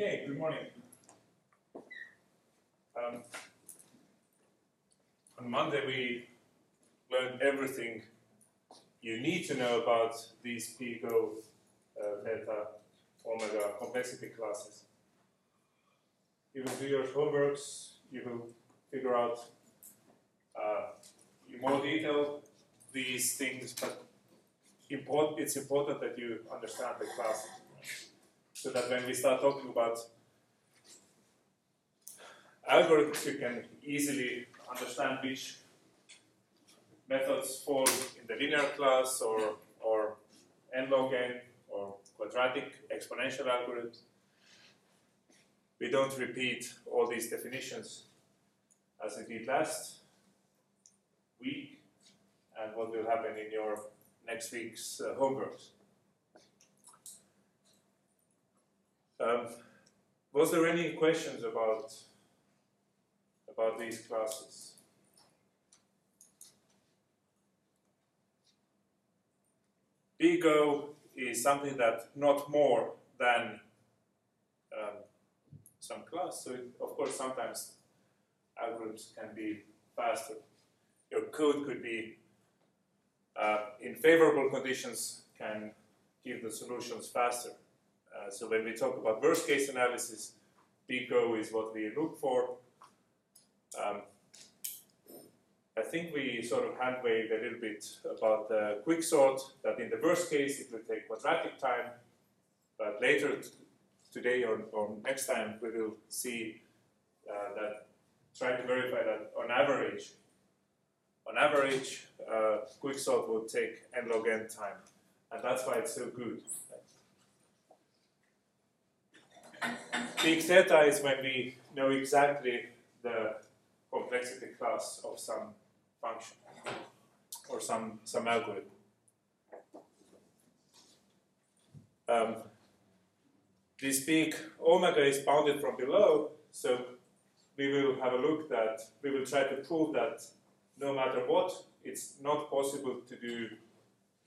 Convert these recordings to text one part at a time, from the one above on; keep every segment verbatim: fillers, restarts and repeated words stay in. Okay, good morning. Um, on Monday we learned everything you need to know about these Pgo, uh, beta, omega complexity classes. You will do your homeworks, you will figure out uh, in more detail these things, but import it's important that you understand the class, so that when we start talking about algorithms, you can easily understand which methods fall in the linear class, or, or n log n, or quadratic exponential algorithms. We don't repeat all these definitions as we did last week, and what will happen in your next week's uh, homeworks. Um, was there any questions about about these classes? Pgo is something that not more than um, some class, so it, of course sometimes algorithms can be faster. Your code could be uh, in favorable conditions, can give the solutions faster. Uh, so when we talk about worst case analysis, Pgo is what we look for. Um, I think we sort of hand-waved a little bit about the quicksort, that in the worst case it will take quadratic time, but later today or, or next time we will see uh, that, try to verify that on average, on average uh, quicksort will take n log n time, and that's why it's so good. Big theta is when we know exactly the complexity class of some function or some, some algorithm. Um, this big omega is bounded from below, so we will have a look that we will try to prove that no matter what, it's not possible to do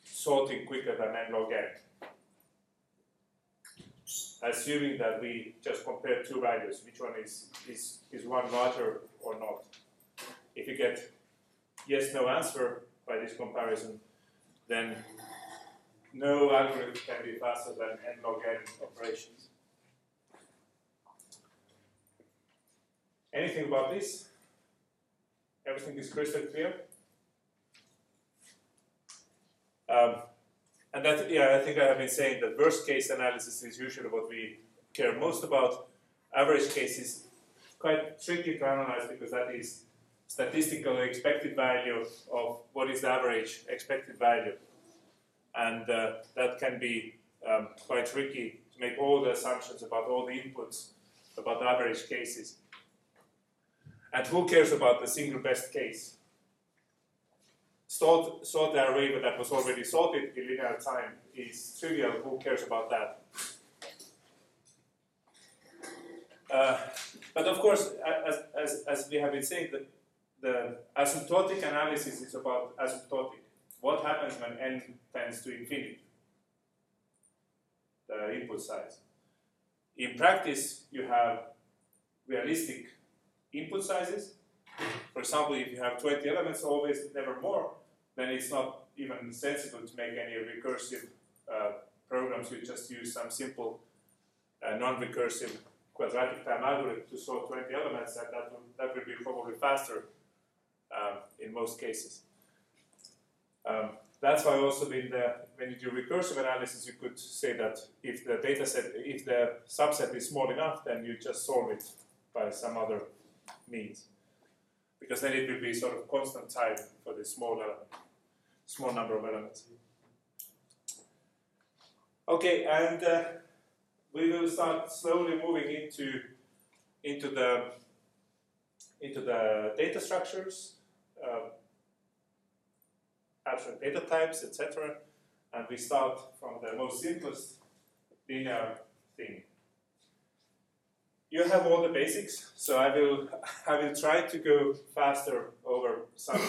sorting quicker than n log n. Assuming that we just compare two values, which one is, is, is one larger or not. If you get yes, no answer by this comparison, then no algorithm can be faster than n log n operations. Anything about this? Everything is crystal clear? Um, And that, yeah, I think I have been saying that worst case analysis is usually what we care most about. Average case is quite tricky to analyze, because that is statistical expected value of what is the average expected value. And uh, that can be um, quite tricky to make all the assumptions about all the inputs, about the average cases. And who cares about the single best case? Sort, sort the array that was already sorted in linear time is trivial. Who cares about that? Uh, but of course, as, as, as we have been saying, the, the asymptotic analysis is about asymptotic. What happens when n tends to infinity? The input size. In practice, you have realistic input sizes. For example, if you have twenty elements, always, never more, then it's not even sensible to make any recursive uh, programs. You just use some simple uh, non-recursive quadratic time algorithm to solve twenty elements, and that will, that will be probably faster um, in most cases. Um, that's why also in the, when you do recursive analysis, you could say that if the data set, if the subset is small enough, then you just solve it by some other means, because then it will be sort of constant time for the small element, small number of elements. Okay, and uh, we will start slowly moving into into the into the data structures, uh, abstract data types, et cetera. And we start from the most simplest linear thing. You have all the basics, so I will I will try to go faster over some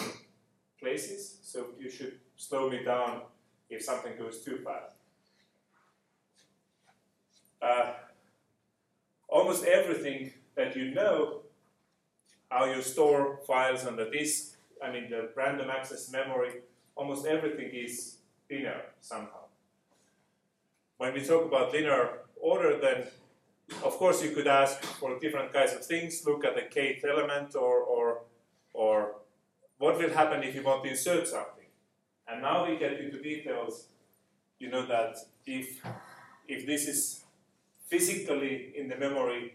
places, so you should slow me down if something goes too fast. Uh, almost everything that you know, how you store files on the disk, I mean the random access memory, almost everything is linear somehow. When we talk about linear order, then of course you could ask for different kinds of things, look at the kth element or, or, or what will happen if you want to insert something. And now we get into details, you know that if, if this is physically in the memory,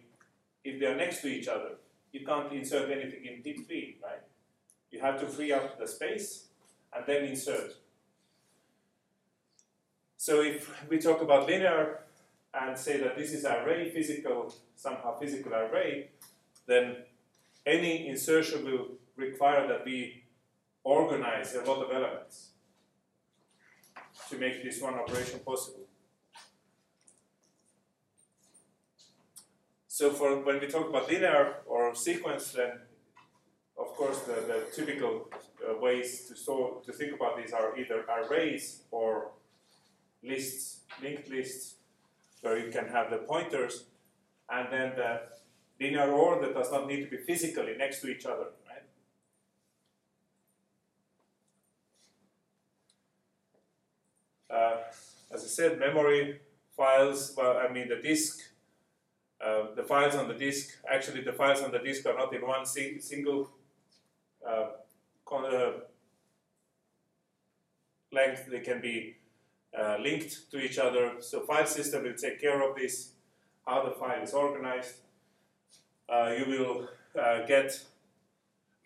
if they are next to each other, you can't insert anything in between, right? You have to free up the space and then insert. So if we talk about linear and say that this is array physical, somehow physical array, then any insertion will require that we organize a lot of elements to make this one operation possible. So for when we talk about linear or sequence, then of course the, the typical uh, ways to store, to think about these are either arrays or lists, linked lists, where you can have the pointers, and then the linear order does not need to be physically next to each other, right? Uh, as I said, memory files, well, I mean the disk. Uh, the files on the disk, actually the files on the disk are not in one sing single uh, con uh, length, they can be uh, linked to each other, so file system will take care of this, how the file is organized. Uh, you will uh, get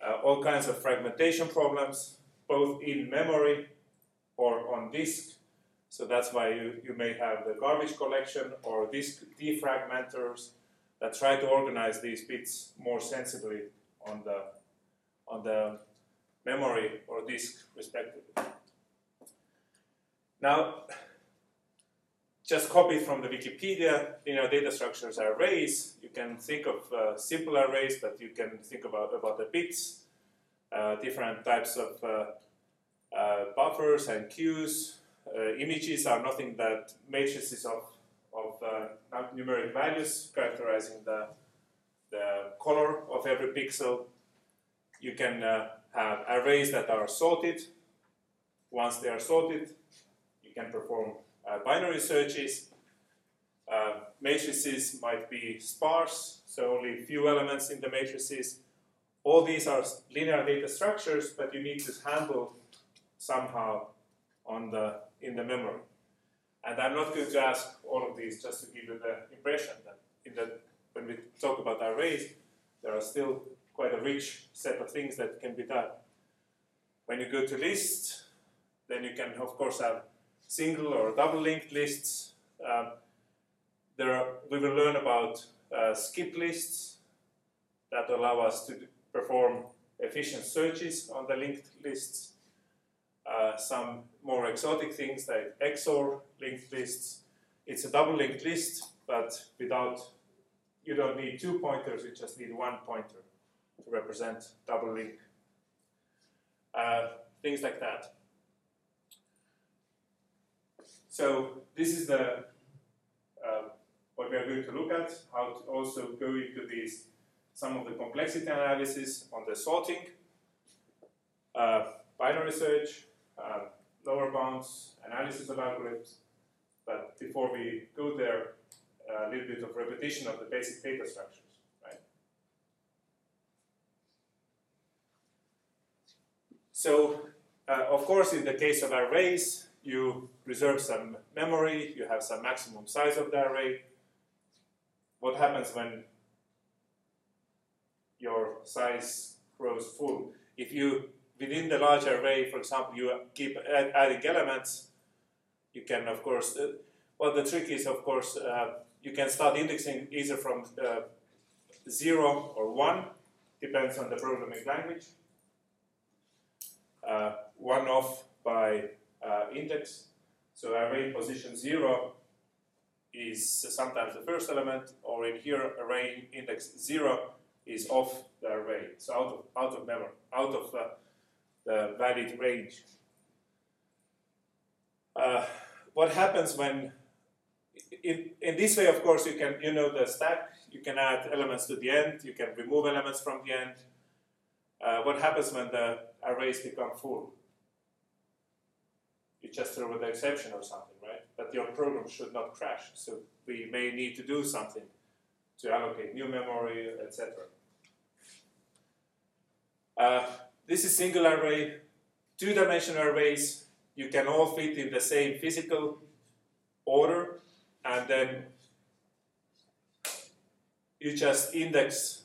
uh, all kinds of fragmentation problems, both in memory or on disk. So that's why you, you may have the garbage collection or disk defragmenters that try to organize these bits more sensibly on the, on the memory or disk respectively. Now, just copied from the Wikipedia, you know, data structures are arrays. You can think of uh, simple arrays, but you can think about, about the bits, uh, different types of uh, uh, buffers and queues. Uh, images are nothing but matrices of, of uh, numeric values characterizing the, the color of every pixel. You can uh, have arrays that are sorted. Once they are sorted, you can perform uh, binary searches. Uh, matrices might be sparse, so only a few elements in the matrices. All these are linear data structures, but you need to handle somehow on the in the memory. And I'm not going to ask all of these, just to give you the impression that, in the, when we talk about arrays, there are still quite a rich set of things that can be done. When you go to lists, then you can of course have single or double linked lists. Um, there are, we will learn about uh, skip lists that allow us to perform efficient searches on the linked lists. Uh, some more exotic things like X O R linked lists. It's a double linked list, but without, you don't need two pointers, you just need one pointer to represent double link. Uh, things like that. So this is the uh, what we are going to look at, how to also go into these, some of the complexity analysis on the sorting, uh, binary search, Uh, lower bounds, analysis of algorithms, but before we go there, a uh, little bit of repetition of the basic data structures, right? So, uh, of course, in the case of arrays, you reserve some memory, you have some maximum size of the array. What happens when your size grows full? If you within the large array, for example, you keep adding elements, you can, of course, uh, well, the trick is, of course, uh, you can start indexing either from uh, zero or one, depends on the programming language, uh, one off by uh, index, so array position zero is sometimes the first element, or in here, array index zero is off the array, so out of, out of memory, out of uh, the valid range. Uh, what happens when in, in this way, of course, you can, you know the stack, you can add elements to the end, you can remove elements from the end. Uh, what happens when the arrays become full? You just throw an exception or something, right? But your program should not crash, so we may need to do something to allocate new memory, et cetera. Uh, this is single array, two-dimensional arrays. You can all fit in the same physical order, and then you just index.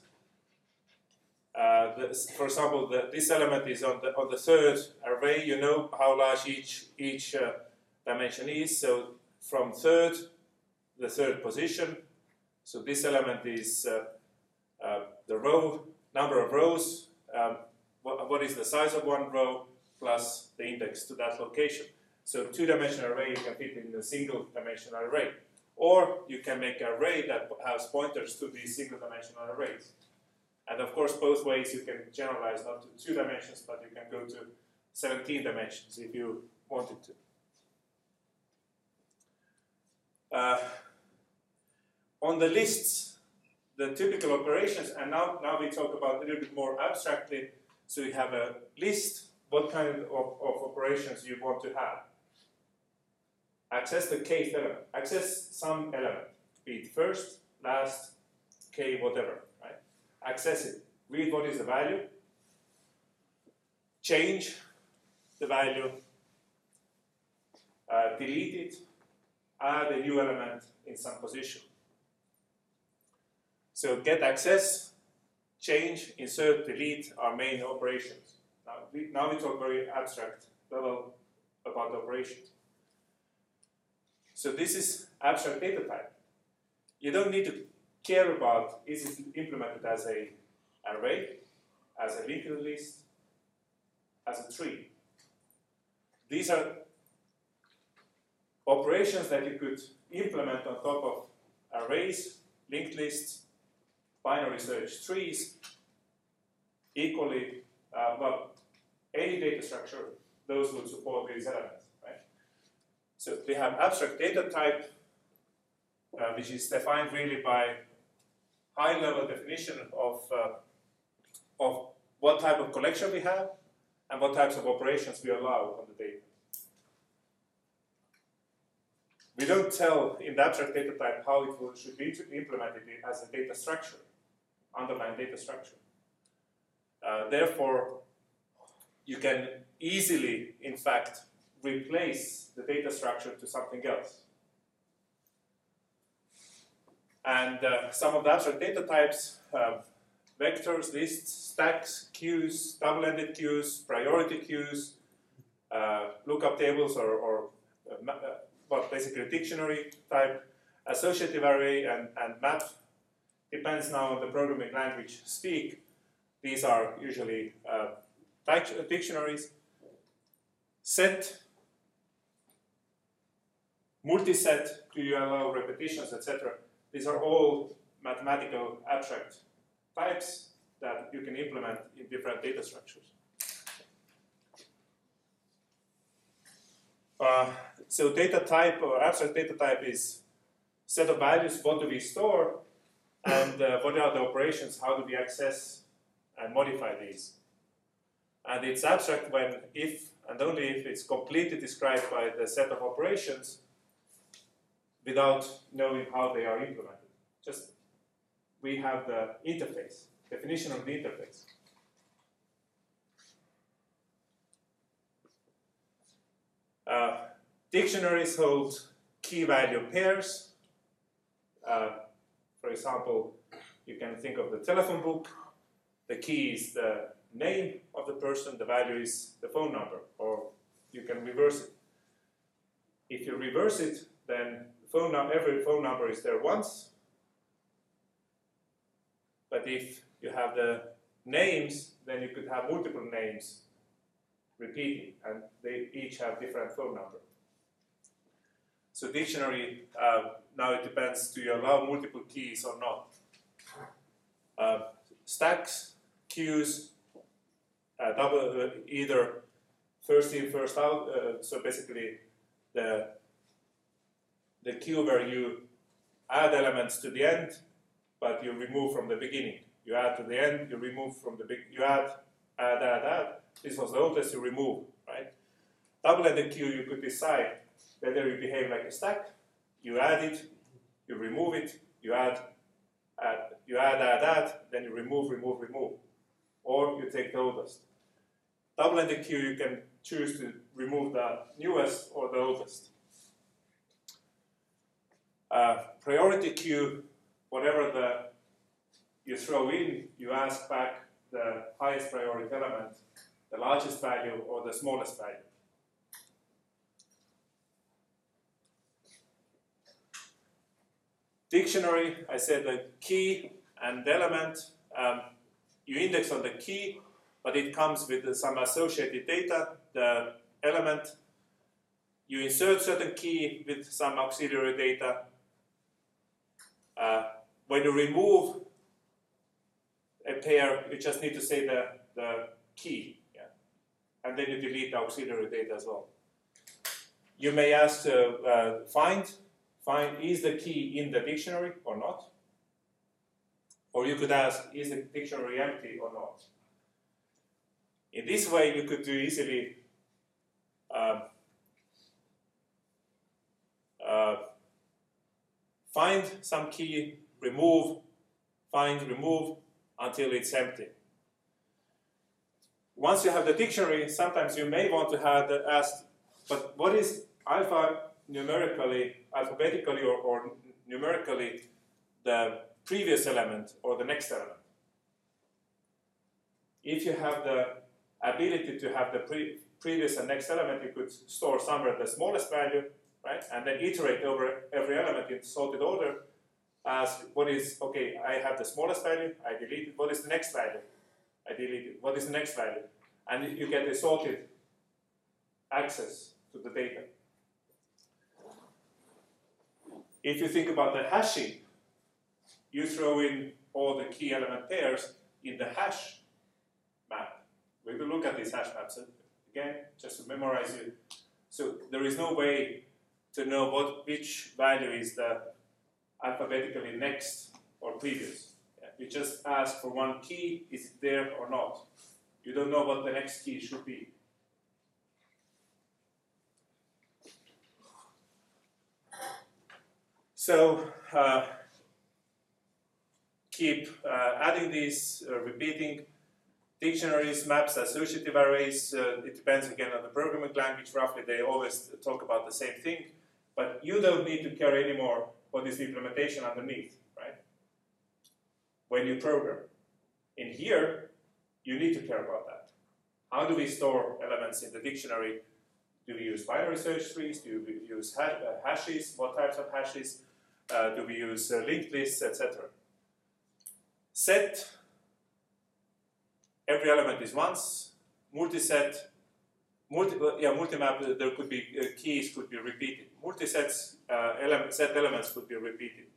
Uh, the, for example, the, this element is on the on the third array. You know how large each each uh, dimension is. So from third, the third position. So this element is uh, uh, the row number of rows. Um, what, what is the size of one row plus the index to that location. So two-dimensional array you can fit in a single-dimensional array. Or you can make an array that has pointers to these single-dimensional arrays. And of course, both ways you can generalize not to two dimensions, but you can go to seventeen dimensions if you wanted to. Uh, on the lists, the typical operations, and now, now we talk about a little bit more abstractly. So you have a list. What kind of, of operations you want to have? Access the kth element. Access some element. Be it first, last, k, whatever. Right? Access it. Read what is the value. Change the value. Uh, delete it. Add a new element in some position. So get access, change, insert, delete are main operations. Now we, now we talk very abstract level about operations. So this is abstract data type. You don't need to care about is it implemented as an array, as a linked list, as a tree. These are operations that you could implement on top of arrays, linked lists, binary search trees, equally, uh, well, any data structure, those would support these elements, right? So we have abstract data type, uh, which is defined really by high-level definition of, uh, of what type of collection we have and what types of operations we allow on the data. We don't tell in the abstract data type how it will, should be implemented as a data structure, underlying data structure. Uh, therefore, you can easily, in fact, replace the data structure to something else. And uh, some of the abstract data types have vectors, lists, stacks, queues, double-ended queues, priority queues, uh, lookup tables, or, or uh, well, basically a dictionary type, associative array, and, and map. Depends now on the programming language speak. These are usually uh, dictionaries, set, multiset, do you allow repetitions, et cetera. These are all mathematical abstract types that you can implement in different data structures. Uh, so data type or abstract data type is set of values, what do we store, and uh, what are the operations, how do we access and modify these. And it's abstract when if and only if it's completely described by the set of operations without knowing how they are implemented. Just we have the interface, definition of the interface. Uh, dictionaries hold key value pairs. Uh, for example, you can think of the telephone book. The key is the name of the person, the value is the phone number, or you can reverse it. If you reverse it, then phone num- every phone number is there once. But if you have the names, then you could have multiple names repeating, and they each have different phone number. So dictionary, uh, now it depends, do you allow multiple keys or not? Uh, stacks, queues, uh, double, uh, either first in, first out, uh, so basically the, the queue where you add elements to the end, but you remove from the beginning. You add to the end, you remove from the big, you add, add, add, add. This was the oldest, you remove, right? Double-ended queue, you could decide whether you behave like a stack. You add it, you remove it, you add, add, you add, add, add, then you remove, remove, remove. Or you take the oldest. Double-ended queue, you can choose to remove the newest or the oldest. Uh, priority queue, whatever the you throw in, you ask back the highest priority element, the largest value or the smallest value. Dictionary, I said the key and element. Um, you index on the key, but it comes with some associated data, the element. You insert certain key with some auxiliary data. Uh, when you remove a pair, you just need to say the, the key, yeah. And then you delete the auxiliary data as well. You may ask to uh, find, find is the key in the dictionary or not? Or you could ask, is the dictionary empty or not? In this way, you could do easily um, uh, find some key, remove, find, remove, until it's empty. Once you have the dictionary, sometimes you may want to have the ask, but what is alpha numerically, alphabetically or, or numerically the previous element or the next element? If you have the ability to have the pre previous and next element, you could store somewhere the smallest value, right? And then iterate over every element in sorted order. Ask what is, okay, I have the smallest value, I delete it, what is the next value? I delete it, what is the next value? And you get a sorted access to the data. If you think about the hashing, you throw in all the key element pairs in the hash map. We will look at these hash maps again, just to memorize it. So there is no way to know what which value is the alphabetically next or previous. Yeah. You just ask for one key, is it there or not? You don't know what the next key should be. So uh, keep uh, adding these, uh, repeating dictionaries, maps, associative arrays. Uh, it depends again on the programming language. Roughly they always talk about the same thing, but you don't need to care anymore what is the implementation underneath, right? When you program. In here, you need to care about that. How do we store elements in the dictionary? Do we use binary search trees? Do we use hash, uh, hashes? What types of hashes? Uh, do we use uh, linked lists, et cetera? Set, every element is once. Multiset, Multi, yeah, multimap, there could be uh, keys could be repeated. Multisets, uh, element, set elements could be repeated.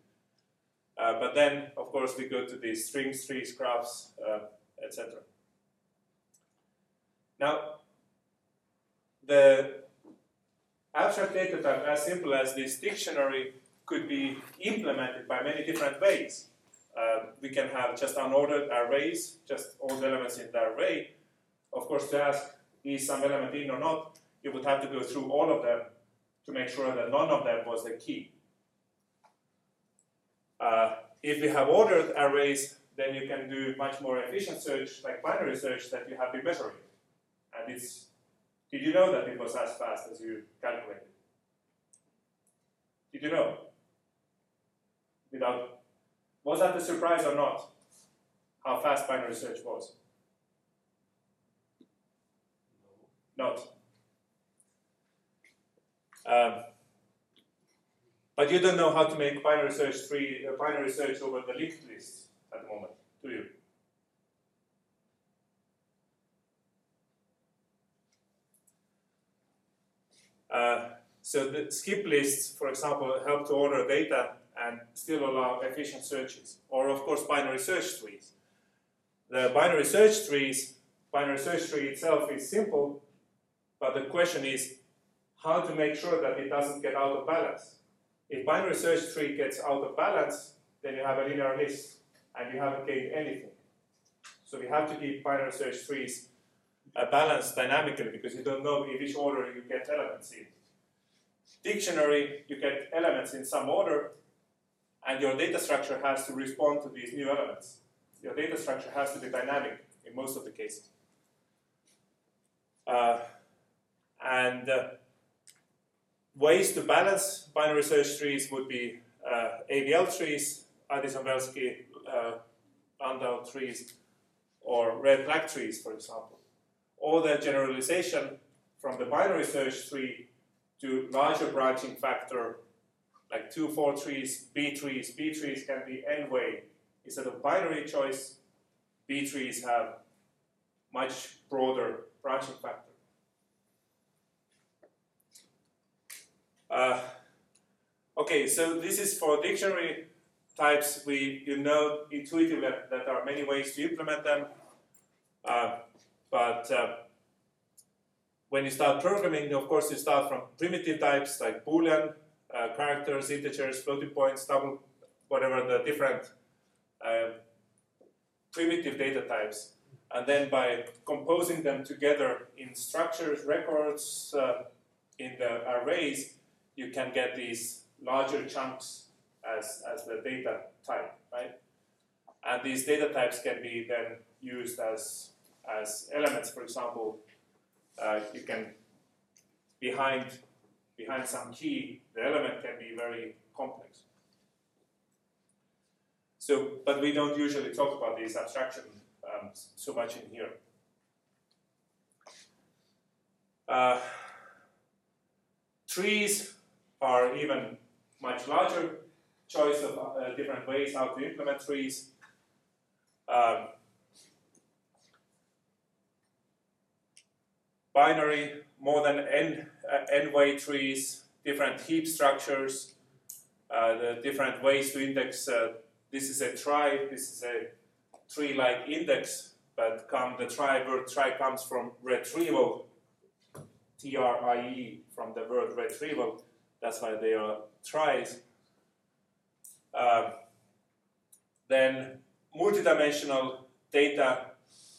Uh, but then, of course, we go to these strings, trees, graphs, uh, et cetera. Now, the abstract data type, as simple as this dictionary, could be implemented by many different ways. Uh, we can have just unordered arrays, just all the elements in the array. Of course, to ask, is some element in or not, you would have to go through all of them to make sure that none of them was the key. Uh, if we have ordered arrays, then you can do much more efficient search, like binary search, that you have been measuring. And it's, did you know that it was as fast as you calculated? Did you know? Without, was that a surprise or not? How fast binary search was? Not. Um, but you don't know how to make binary search free, uh, binary search over the linked lists at the moment, do you? Uh, so the skip lists, for example, help to order data and still allow efficient searches, or of course binary search trees. The binary search trees, binary search tree itself is simple. But the question is how to make sure that it doesn't get out of balance. If binary search tree gets out of balance, then you have a linear list, and you haven't gained anything. So we have to keep binary search trees uh, balanced dynamically, because you don't know in which order you get elements in. Dictionary, you get elements in some order, and your data structure has to respond to these new elements. Your data structure has to be dynamic in most of the cases. Uh, and uh, ways to balance binary search trees would be uh, A V L trees, Addison-Velsky uh, Landau trees, or red flag trees, for example. Or the generalization from the binary search tree to larger branching factor, like two four trees, B trees. B trees can be n-way. Instead of binary choice, B trees have much broader branching factor. Uh, okay, so this is for dictionary types. We you know intuitively that there are many ways to implement them, uh, but uh, when you start programming, of course, you start from primitive types like Boolean, uh, characters, integers, floating points, double, whatever the different uh, primitive data types. And then by composing them together in structures, records, uh, in the arrays, you can get these larger chunks as, as the data type, right? And these data types can be then used as, as elements. For example, uh, you can, behind, behind some key, the element can be very complex. So, but we don't usually talk about these abstractions Um, so much in here. Uh, trees are even much larger choice of uh, different ways how to implement trees. Um, binary, more than n, uh, n-way trees, different heap structures, uh, the different ways to index. Uh, this is a trie, this is a tree-like index, but come the trie word trie comes from retrieval, T R I E, from the word retrieval. That's why they are tries. Uh, then multidimensional data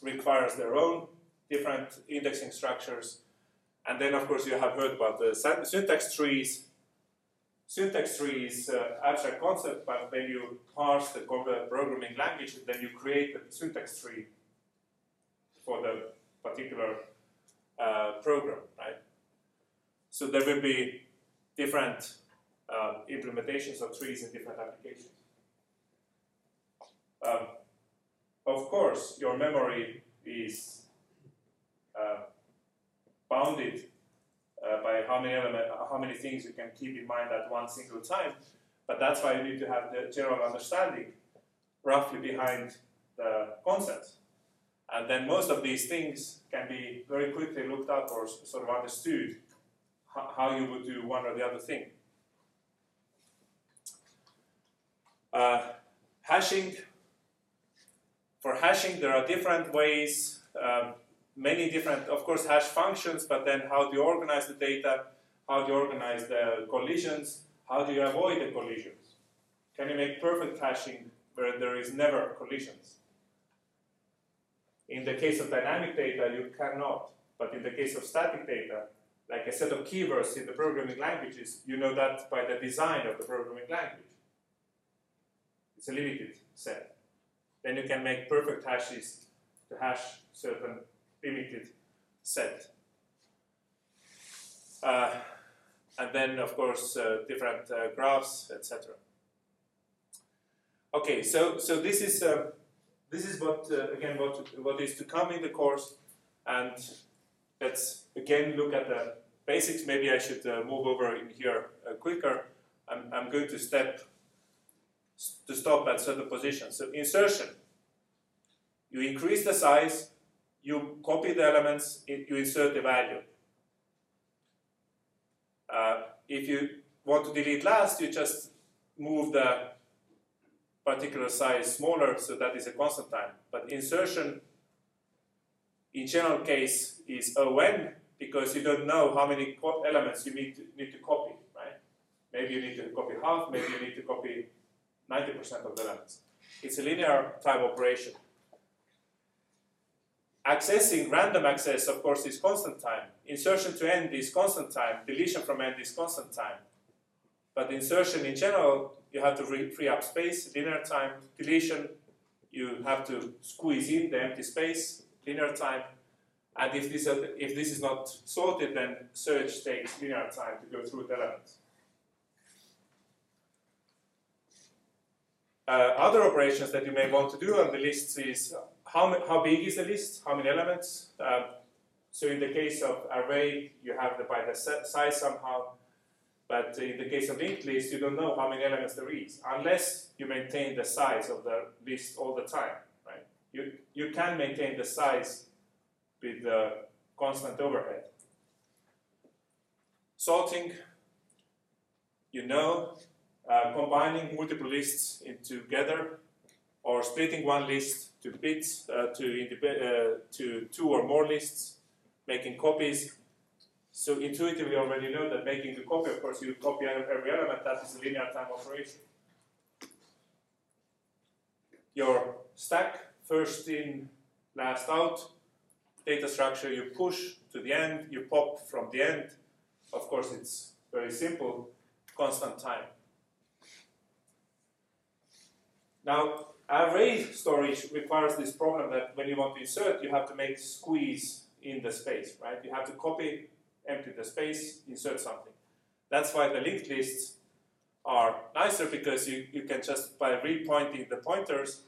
requires their own different indexing structures. And then, of course, you have heard about the syntax trees. Syntax tree is an uh, abstract concept, but when you parse the programming language, then you create a syntax tree for the particular uh, program, right? So there will be different uh, implementations of trees in different applications. Um, of course, your memory is uh, bounded Uh, by how many element, how many things you can keep in mind at one single time, but that's why you need to have the general understanding roughly behind the concepts, and then most of these things can be very quickly looked up or sort of understood how you would do one or the other thing. Uh, hashing. For hashing, there are different ways. Um, Many different, of course, hash functions, but then how do you organize the data? How do you organize the collisions? How do you avoid the collisions? Can you make perfect hashing where there is never collisions? In the case of dynamic data, you cannot. But in the case of static data, like a set of keywords in the programming languages, you know that by the design of the programming language. It's a limited set. Then you can make perfect hashes to hash certain limited set. Uh, and then, of course, uh, different uh, graphs, et cetera. Okay, so so this is uh, this is what uh, again what what is to come in the course, and let's again look at the basics. Maybe I should uh, move over in here uh, quicker. I'm I'm going to step to stop at certain positions. So insertion. You increase the size. You copy the elements, you insert the value. Uh, if you want to delete last, you just move the particular size smaller, so that is a constant time. But insertion, in general case, is O n, because you don't know how many elements you need to, need to copy, right? Maybe you need to copy half, maybe you need to copy ninety percent of the length. It's a linear time operation. Accessing random access, of course, is constant time. Insertion to end is constant time. Deletion from end is constant time. But insertion in general, you have to re free up space, linear time. Deletion, you have to squeeze in the empty space, linear time. And if this, if this is not sorted, then search takes linear time to go through the elements. Uh, other operations that you may want to do on the lists is how, how big is the list, how many elements. Uh, so in the case of array, you have the by the size somehow. But in the case of linked list, you don't know how many elements there is, unless you maintain the size of the list all the time. Right? You, you can maintain the size with the constant overhead. Sorting, you know, uh, combining multiple lists in together, or splitting one list to bits, uh, to, uh, to two or more lists, making copies. So intuitively already know that making the copy, of course, you copy every element, that is a linear time operation. Your stack, first in, last out. Data structure, you push to the end, you pop from the end. Of course, it's very simple, constant time. Now, array storage requires this problem that when you want to insert, you have to make squeeze in the space, right? You have to copy, empty the space, insert something. That's why the linked lists are nicer, because you, you can just, by repointing the pointers,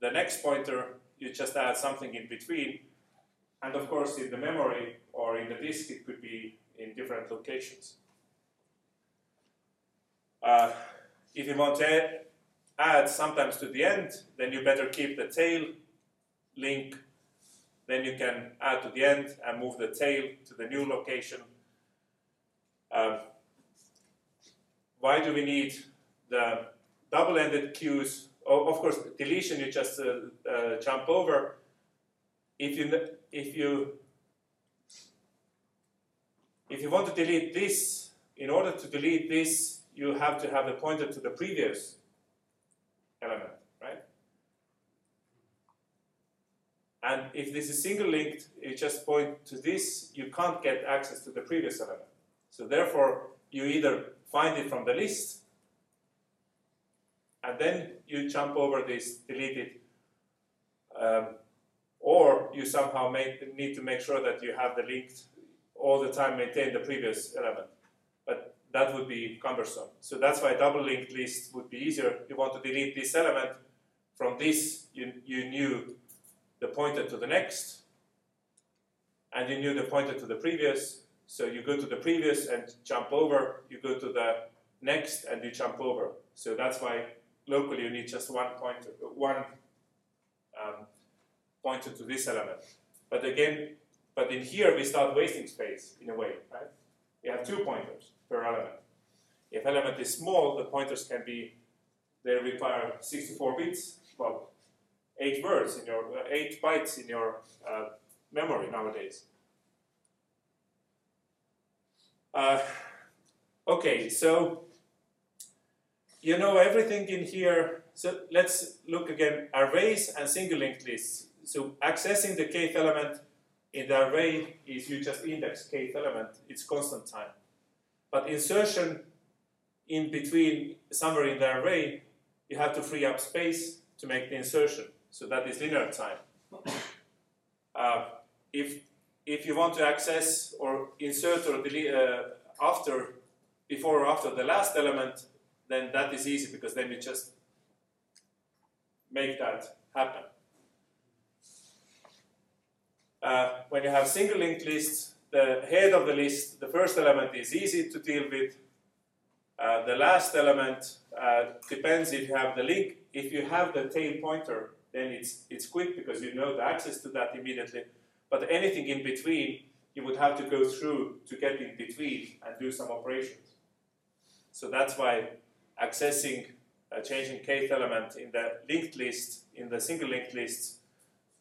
the next pointer, you just add something in between. And of course, in the memory or in the disk, it could be in different locations. Uh, if you want to add, add sometimes to the end, then you better keep the tail link. Then you can add to the end and move the tail to the new location. Um, why do we need the double-ended queues? Oh, of course, deletion you just uh, uh, jump over. If you If you, if you want to delete this, in order to delete this, you have to have a pointer to the previous element, right? And if this is single linked, you just point to this, you can't get access to the previous element. So therefore, you either find it from the list, and then you jump over this, delete it, um, or you somehow make, need to make sure that you have the linked all the time, maintain the previous element. But that would be cumbersome. So that's why double linked lists would be easier. You want to delete this element. From this, you, you knew the pointer to the next, and you knew the pointer to the previous. So you go to the previous and jump over. You go to the next and you jump over. So that's why locally you need just one pointer, one um, pointer to this element. But again, but in here we start wasting space in a way, right? We have two pointers per element. If element is small, the pointers can be, they require sixty-four bits, well, eight words in your, eight bytes in your uh, memory nowadays. Uh, okay, so you know everything in here. So let's look again, arrays and single linked lists. So accessing the kth element in the array is you just index kth element, it's constant time. But insertion in between, somewhere in the array, you have to free up space to make the insertion. So that is linear time. Uh, if, if you want to access or insert or delete uh, after, before or after the last element, then that is easy because then you just make that happen. Uh, when you have single linked lists, the head of the list, the first element is easy to deal with. Uh, the last element uh, depends if you have the link. If you have the tail pointer, then it's, it's quick because you know the access to that immediately. But anything in between, you would have to go through to get in between and do some operations. So that's why accessing, uh, changing kth element in the linked list, in the single linked lists,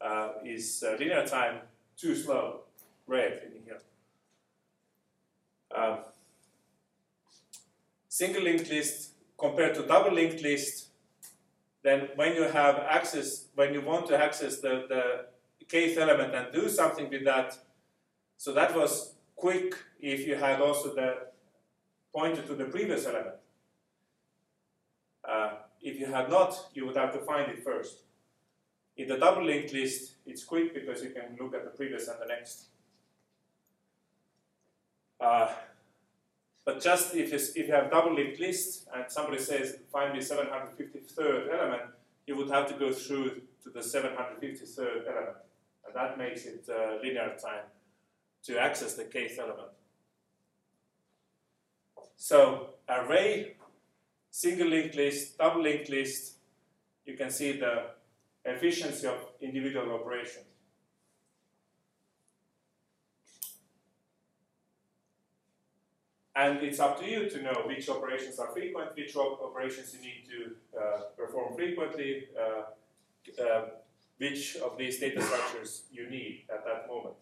uh, is uh, linear time. Too slow, red in here. Um, single linked list compared to double linked list, then when you have access, when you want to access the, the kth element and do something with that, so that was quick if you had also the pointer to the previous element. Uh, if you had not, you would have to find it first. In the double linked list, it's quick because you can look at the previous and the next. Uh, but just if you, if you have double linked list and somebody says, find me seven hundred fifty-third element, you would have to go through to the seven hundred fifty-third element. And that makes it uh, linear time to access the kth element. So array, single linked list, double linked list, you can see the efficiency of individual operations. And it's up to you to know which operations are frequent, which op operations you need to uh, perform frequently, uh, uh, which of these data structures you need at that moment.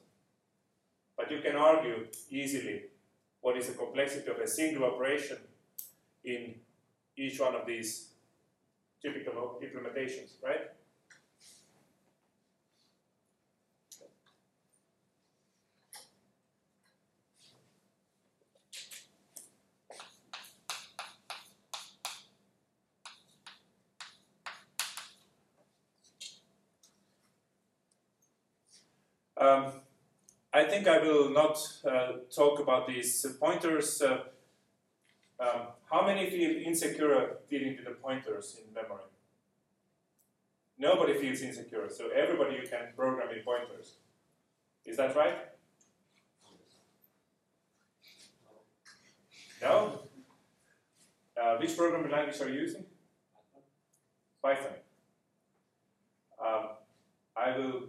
But you can argue easily what is the complexity of a single operation in each one of these typical implementations, right? Um, I think I will not uh, talk about these pointers. Uh, um, how many feel insecure dealing with the pointers in memory? Nobody feels insecure, so everybody you can program in pointers. Is that right? No? Uh, which programming language are you using? Python. Um, I will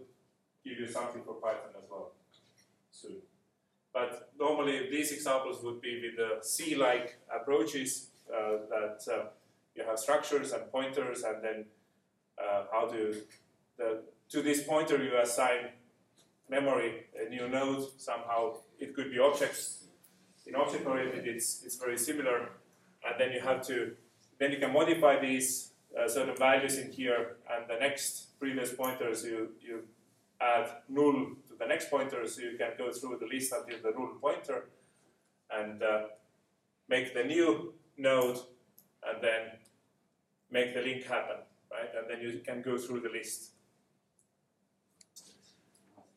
give you something for Python as well soon. But normally these examples would be with the C-like approaches uh, that uh, you have structures and pointers, and then uh, how to, the, to this pointer you assign memory, a new node somehow. It could be objects. In object-oriented it's, it's very similar, and then you have to, then you can modify these uh, certain values in here, and the next previous pointers you, you add null to the next pointer, so you can go through the list until the null pointer and uh, make the new node and then make the link happen, right? And then you can go through the list.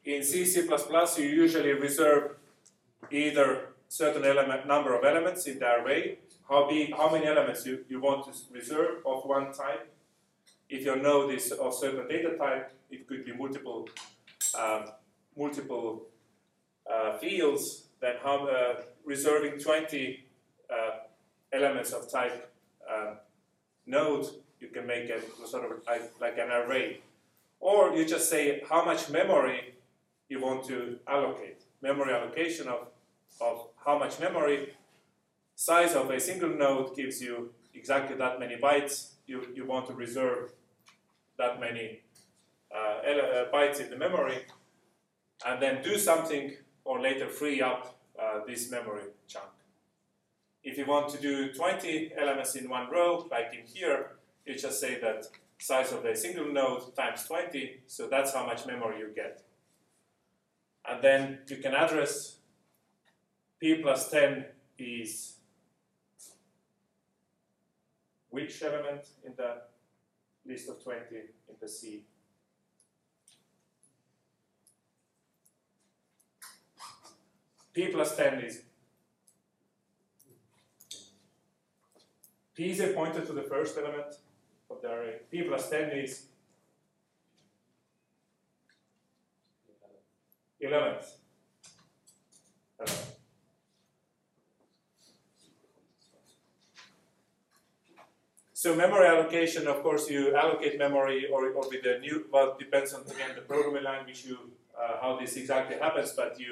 In C, C++, you usually reserve either certain element, number of elements in the array, how, big, how many elements you, you want to reserve of one type. If your node is of certain data type, it could be multiple um, multiple uh, fields, then how, uh, reserving twenty uh, elements of type uh, node, you can make it sort of like, like an array. Or you just say how much memory you want to allocate. Memory allocation of, of how much memory. Size of a single node gives you exactly that many bytes. You, you want to reserve that many Uh, uh, bytes in the memory, and then do something or later free up uh, this memory chunk. If you want to do twenty elements in one row, like in here, you just say that size of a single node times twenty, so that's how much memory you get. And then you can address P plus ten is which element in the list of twenty in the C? P plus ten is, P is a pointer to the first element of the array. P plus ten is eleventh. So memory allocation, of course, you allocate memory or, or with a new, well, depends on, again, the programming language, you, uh, how this exactly happens, but you,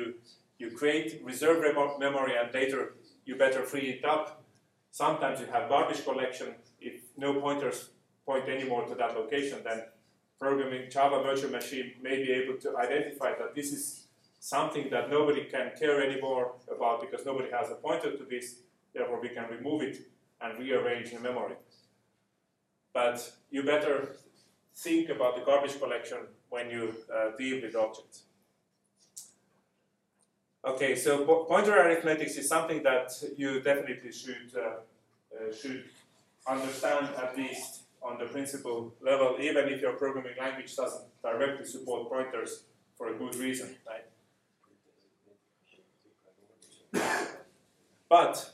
you create reserve memory and later you better free it up. Sometimes you have garbage collection. If no pointers point anymore to that location, then programming Java virtual machine may be able to identify that this is something that nobody can care anymore about because nobody has a pointer to this. Therefore, we can remove it and rearrange the memory. But you better think about the garbage collection when you uh, deal with objects. Okay, so po pointer arithmetics is something that you definitely should uh, uh, should understand, at least on the principle level, even if your programming language doesn't directly support pointers for a good reason, right? But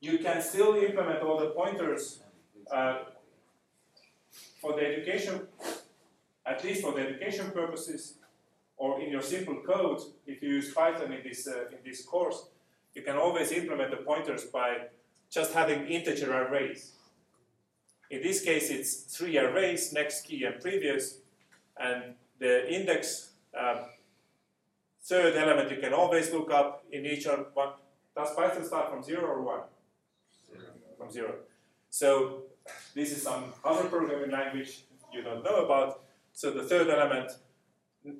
you can still implement all the pointers uh, for the education, at least for the education purposes, or in your simple code. If you use Python in this, uh, in this course, you can always implement the pointers by just having integer arrays. In this case, it's three arrays, next, key, and previous, and the index uh, third element you can always look up in each one. Does Python start from zero or one? Zero. From zero. So this is some other programming language you don't know about. So the third element,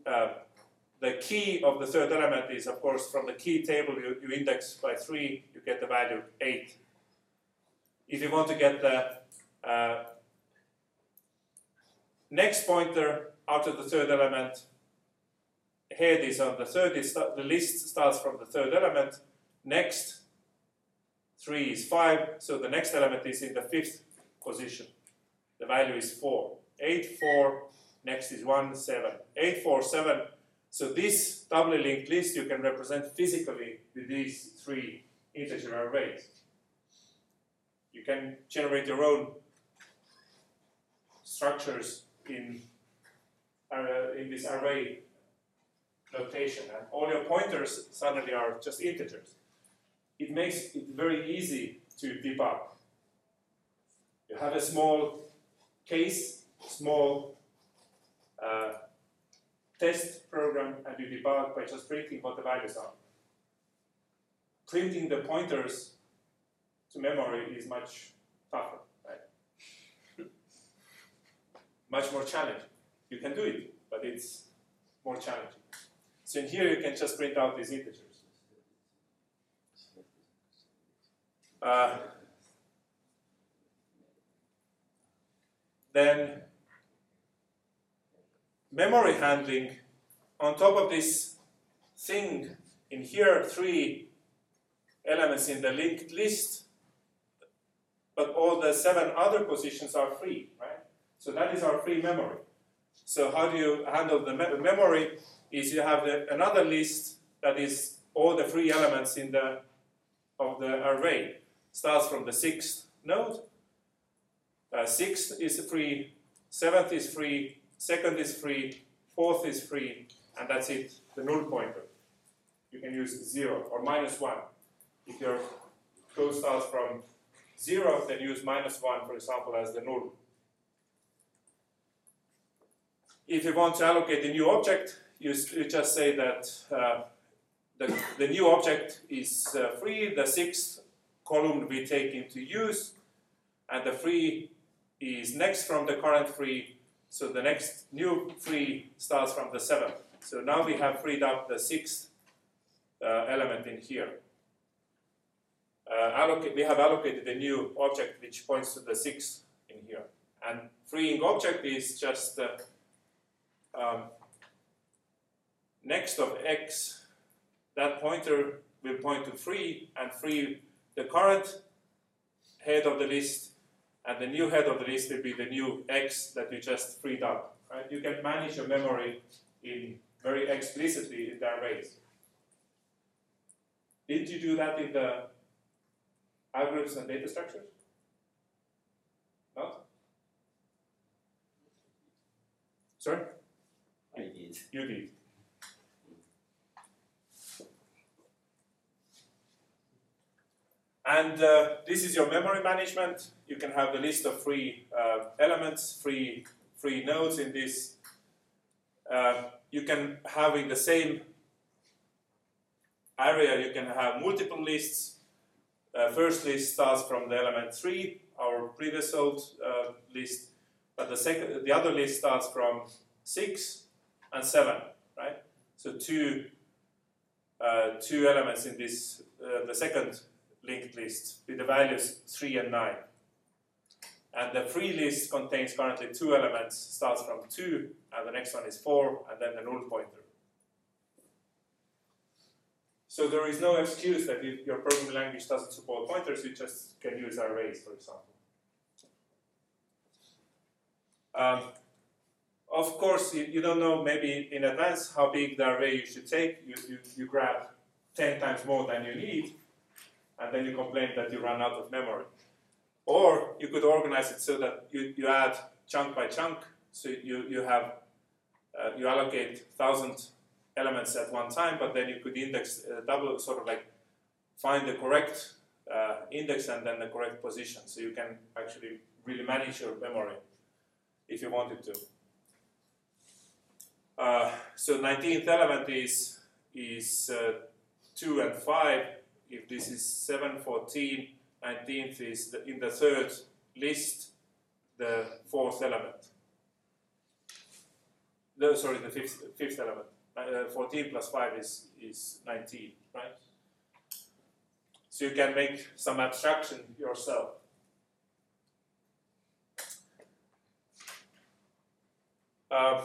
uh, the key of the third element is, of course, from the key table you, you index by three, you get the value eight. If you want to get the uh, next pointer out of the third element, head is on the third, the list starts from the third element, next, three is five, so the next element is in the fifth position. The value is four. eight, four, next is one, seven. eight, four, seven. So this doubly linked list you can represent physically with these three integer arrays. You can generate your own structures in, uh, in this array notation, and all your pointers suddenly are just integers. It makes it very easy to debug. You have a small case, small uh, test program, and you debug by just printing what the values are. Printing the pointers to memory is much tougher, right? Much more challenging. You can do it, but it's more challenging. So in here you can just print out these integers. Uh, then memory handling on top of this thing. In here are three elements in the linked list, but all the seven other positions are free, right? So that is our free memory. So how do you handle the me memory? Is you have the, another list that is all the free elements in the of the array. Starts from the sixth node. Uh, sixth is free, seventh is free, second is free, fourth is free, and that's it. The null pointer. You can use zero or minus one. If your code starts from zero, then use minus one, for example, as the null. If you want to allocate a new object, you, you just say that uh, the, the new object is uh, free, the sixth column we take into use, and the free is next from the current free, so the next new free starts from the seventh. So now we have freed up the sixth uh, element in here. Uh, allocate, we have allocated a new object which points to the sixth in here. And freeing object is just uh, Um, next of x, that pointer will point to free, and free the current head of the list, and the new head of the list will be the new x that you just freed up. Right? You can manage your memory in very explicitly in the arrays. Did you do that in the algorithms and data structures? No? Sorry? I did. You did. And uh, this is your memory management. You can have the list of free uh, elements, free, free nodes in this. Uh, you can have in the same area, you can have multiple lists. Uh, first list starts from the element three, our previous old uh, list, but the, second, the other list starts from six. And seven, right? So two, uh, two elements in this, uh, the second linked list with the values three and nine. And the free list contains currently two elements, starts from two, and the next one is four, and then the null pointer. So there is no excuse that if your programming language doesn't support pointers, you just can use arrays, for example. Um, of course, you, you don't know maybe in advance how big the array you should take. You, you, you grab ten times more than you need, and then you complain that you run out of memory. Or you could organize it so that you, you add chunk by chunk, so you, you have uh, you allocate one thousand elements at one time, but then you could index uh, double, sort of like find the correct uh, index and then the correct position, so you can actually really manage your memory if you wanted to. Uh, so nineteenth element is is uh, two and five. If this is seven, fourteen. nineteenth is the, in the third list, the fourth element. No, sorry, the fifth, fifth element. Uh, fourteen plus five is, is nineteen, right? So you can make some abstraction yourself. Um,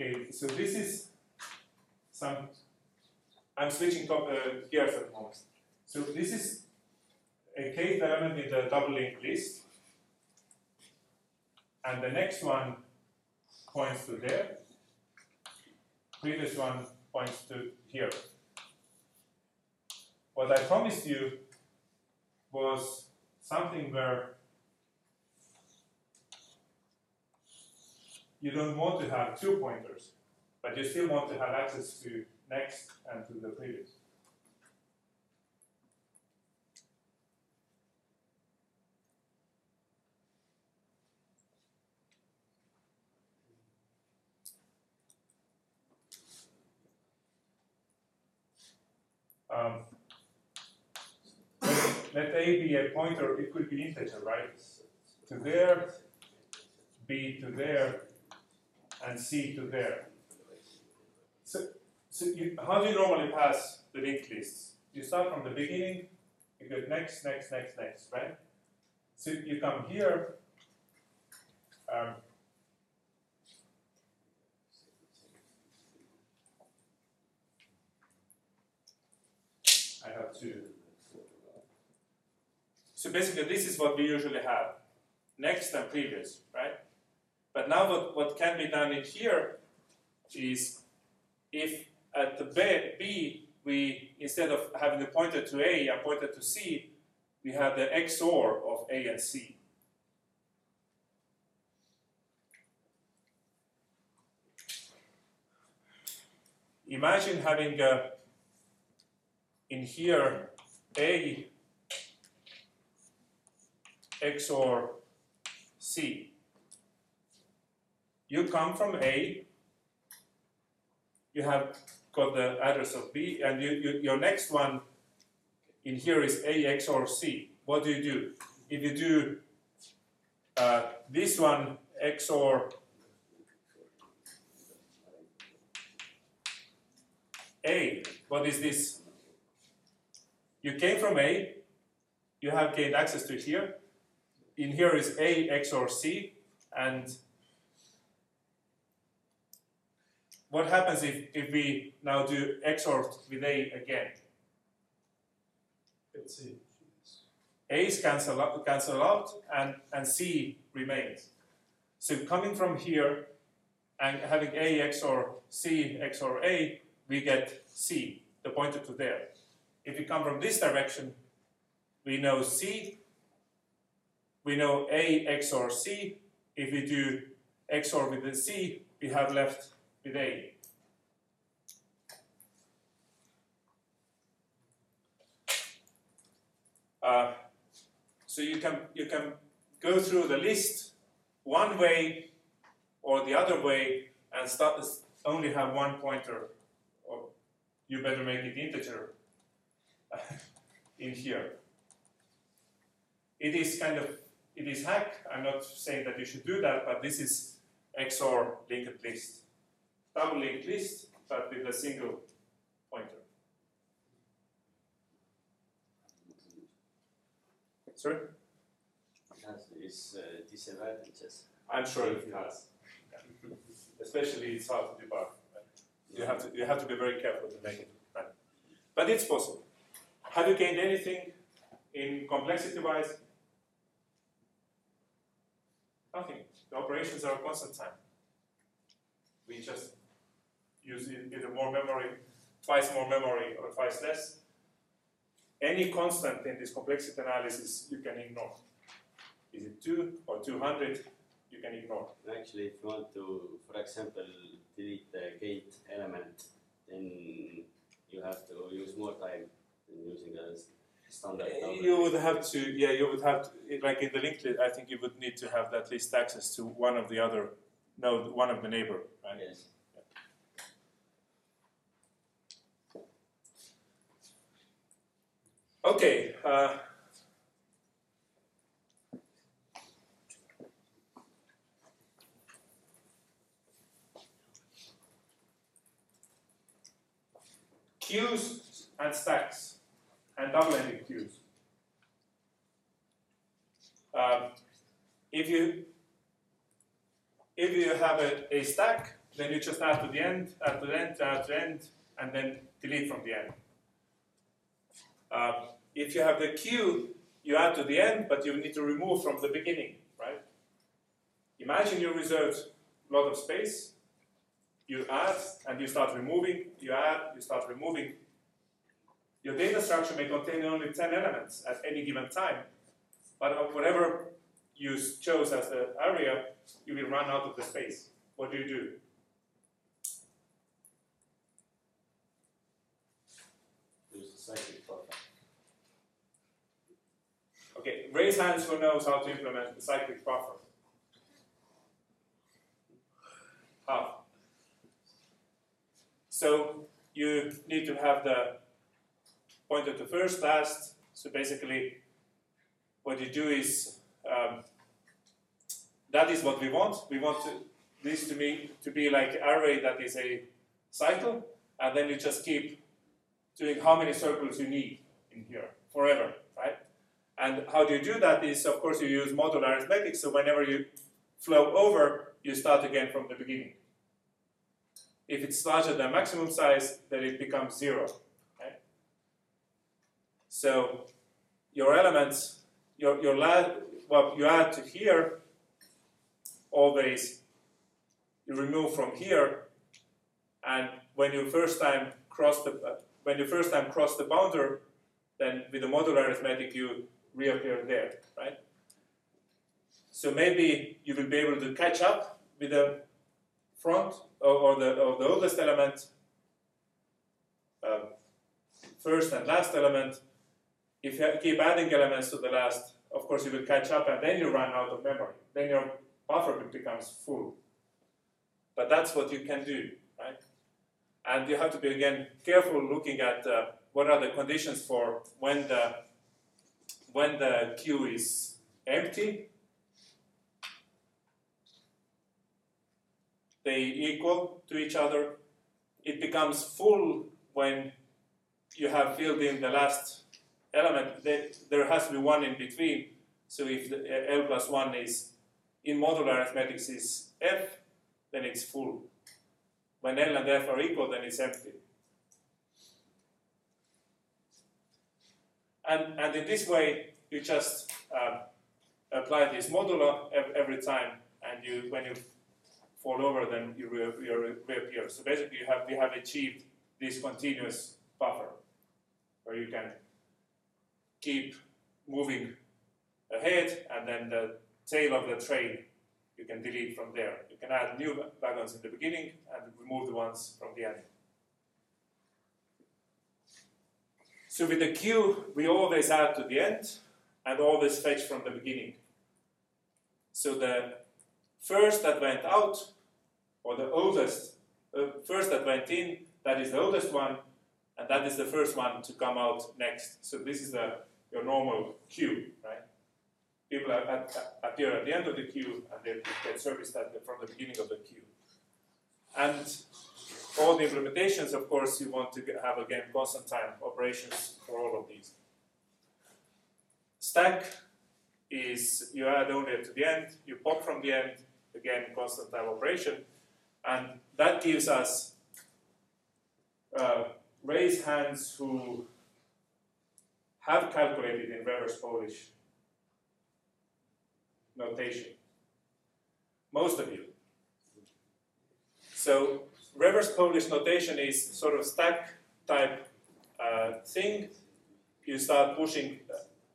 Okay, so this is some, I'm switching top, uh, gears at the moment. So this is a kth element in the double linked list. And the next one points to there. Previous one points to here. What I promised you was something where you don't want to have two pointers, but you still want to have access to next and to the previous. Um, let A be a pointer, it could be integer, right? To there, B to there, and C to there. So, so you, how do you normally pass the linked lists? You start from the beginning, you go next, next, next, next, right? So you come here, um, I have two. So basically this is what we usually have, next and previous, right? But now what, what can be done in here is if at the B, B we, instead of having the pointer to A and pointer to C, we have the X O R of A and C. Imagine having a, in here A X O R C. You come from A, you have got the address of B, and you, you, your next one in here is A X O R C. What do you do? If you do uh, this one X O R A, what is this? You came from A, you have gained access to it here. In here is A X O R C, and what happens if, if we now do X O R with A again? A is cancelled out, cancel out and, and C remains. So coming from here and having A X O R C X O R A, we get C, the pointer to there. If you come from this direction, we know C, we know A X O R C. If we do X O R with the C, we have left with A. Uh, so you can you can go through the list one way or the other way and start only have one pointer, or you better make it integer in here. It is kind of it is hacked. I'm not saying that you should do that, but this is X O R linked list. Double linked list, but with a single pointer. Sorry? It has its uh, disadvantages. I'm sure it has. Yeah. Especially it's hard to debug. Right? You, have to, you have to be very careful to make it. Right? But it's possible. Have you gained anything in complexity-wise? Nothing. The operations are a constant time. We just use either more memory, twice more memory, or twice less. Any constant in this complexity analysis you can ignore. Is it two or two hundred? You can ignore. Actually, if you want to, for example, delete the gate element, then you have to use more time than using a standard. You would have to, yeah, you would have to, like in the linked list, I think you would need to have that list access to one of the other, no, one of the neighbor, right? Yes. Okay, uh, queues and stacks and double-ended queues. Um, if you if you have a, a stack, then you just add to the end, add to the end, add to the end, and then delete from the end. Um, If you have the queue, you add to the end, but you need to remove from the beginning, right? Imagine you reserved a lot of space, you add, and you start removing, you add, you start removing. Your data structure may contain only ten elements at any given time, but whatever you chose as the area, you will run out of the space. What do you do? Use the cyclic shortcut. Okay, raise hands who knows how to implement the cyclic buffer. How? So you need to have the pointer to first, last. So basically, what you do is um, that is what we want. We want to, this to be to be like an array that is a cycle, and then you just keep doing how many circles you need in here forever, right? And how do you do that is, of course, you use modular arithmetic, so whenever you flow over, you start again from the beginning. If it's larger than maximum size, then it becomes zero. Okay? So your elements, your, your la well, you add to here, always you remove from here, and when you first time cross the, uh, when you first time cross the boundary, then with the modular arithmetic, you reappear there, right? So maybe you will be able to catch up with the front or, or, the, or the oldest element, uh, first and last element. If you keep adding elements to the last, of course you will catch up and then you run out of memory. Then your buffer becomes full. But that's what you can do, right? And you have to be, again, careful looking at uh, what are the conditions for when the When the queue is empty, they equal to each other. It becomes full when you have filled in the last element. There has to be one in between. So if the L plus one is in modular arithmetic is F, then it's full. When L and F are equal, then it's empty. And, and in this way, you just uh, apply this modular every time, and you, when you fall over, then you re re reappear. So basically, you have, we have achieved this continuous buffer, where you can keep moving ahead, and then the tail of the train, you can delete from there. You can add new wagons in the beginning, and remove the ones from the end. So with the queue, we always add to the end and always fetch from the beginning. So the first that went out, or the oldest, uh, first that went in, that is the oldest one, and that is the first one to come out next. So this is the, your normal queue, right? people at, at, appear at the end of the queue and they get serviced at the, from the beginning of the queue. And all the implementations, of course, you want to have, again, constant time operations for all of these. Stack is you add only to the end, you pop from the end, again, constant time operation. And that gives us uh, raise hands who have calculated in reverse Polish notation. Most of you. So reverse Polish notation is sort of stack type uh, thing. You start pushing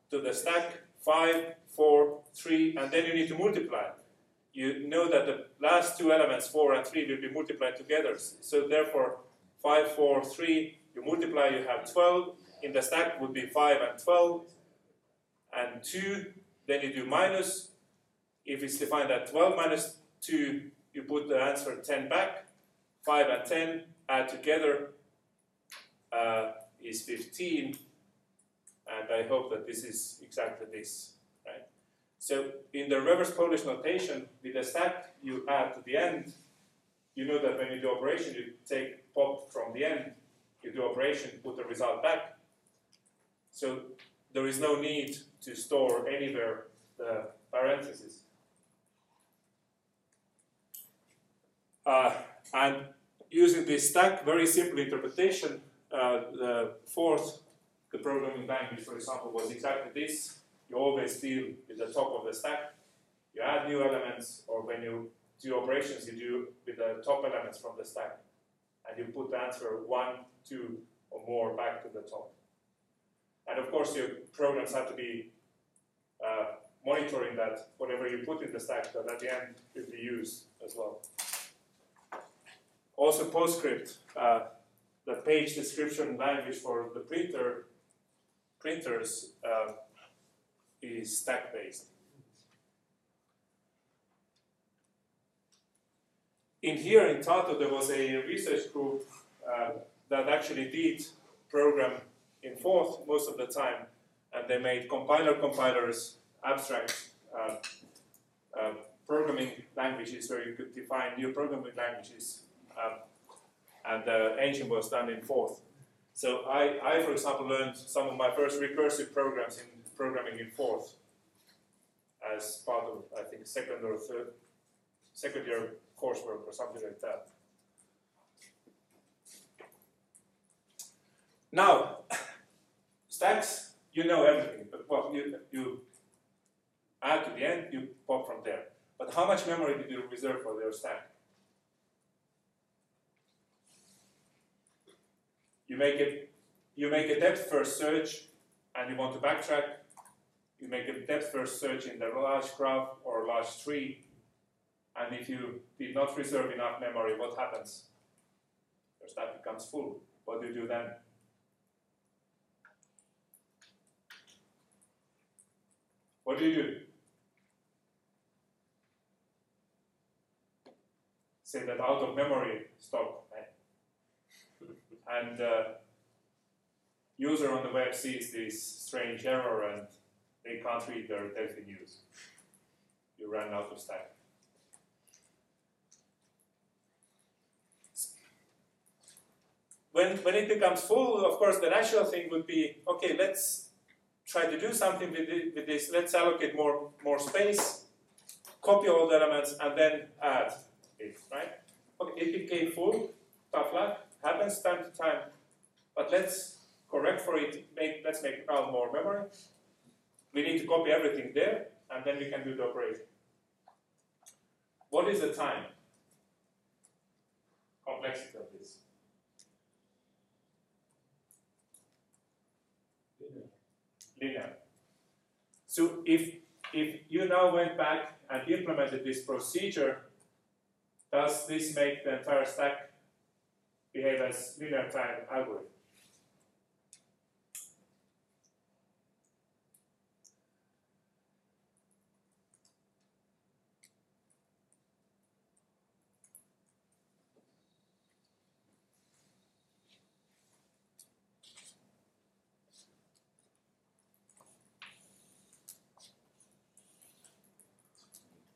to the stack five, four, three, and then you need to multiply. You know that the last two elements, four and three, will be multiplied together. So therefore, five, four, three, you multiply, you have twelve. In the stack would be five and twelve and two. Then you do minus. If it's defined at twelve minus two, you put the answer ten back. five and ten add together uh, is fifteen, and I hope that this is exactly this, right? So in the reverse Polish notation, with the stack you add to the end, you know that when you do operation, you take pop from the end, you do operation, put the result back. So there is no need to store anywhere the parentheses. Uh, And using this stack, very simple interpretation, uh, the fourth, the programming language, for example, was exactly this. You always deal with the top of the stack. You add new elements, or when you do operations, you do with the top elements from the stack. And you put the answer one, two, or more back to the top. And of course, your programs have to be uh, monitoring that whatever you put in the stack, that at the end will be used as well. Also PostScript, uh, the page description language for the printer, printers uh, is stack-based. In here in Tartu there was a research group uh, that actually did program in Forth most of the time, and they made compiler compilers, abstract uh, uh, programming languages where you could define new programming languages. Um, and the engine was done in Forth. So I, I, for example, learned some of my first recursive programs in programming in Forth as part of, I think, second or third, second year coursework or something like that. Now, stacks, you know everything. But, well, you, you add to the end, you pop from there. But how much memory did you reserve for your stack? You make, it, you make a depth-first search, and you want to backtrack. You make a depth-first search in the large graph or large tree, and if you did not reserve enough memory, what happens? Your stack becomes full. What do you do then? What do you do? Say that out of memory stop. And uh, user on the web sees this strange error and they can't read their Delphi news. You ran out of stack. When, when it becomes full, of course, the natural thing would be, okay, let's try to do something with, it, with this, let's allocate more, more space, copy all the elements, and then add it, right? Okay, it became full, tough luck. Happens time to time, but let's correct for it, make, let's make now more memory. We need to copy everything there, and then we can do the operation. What is the time? Complexity of this. Linear. Linear. So if, if you now went back and implemented this procedure, does this make the entire stack behave as linear time algorithm?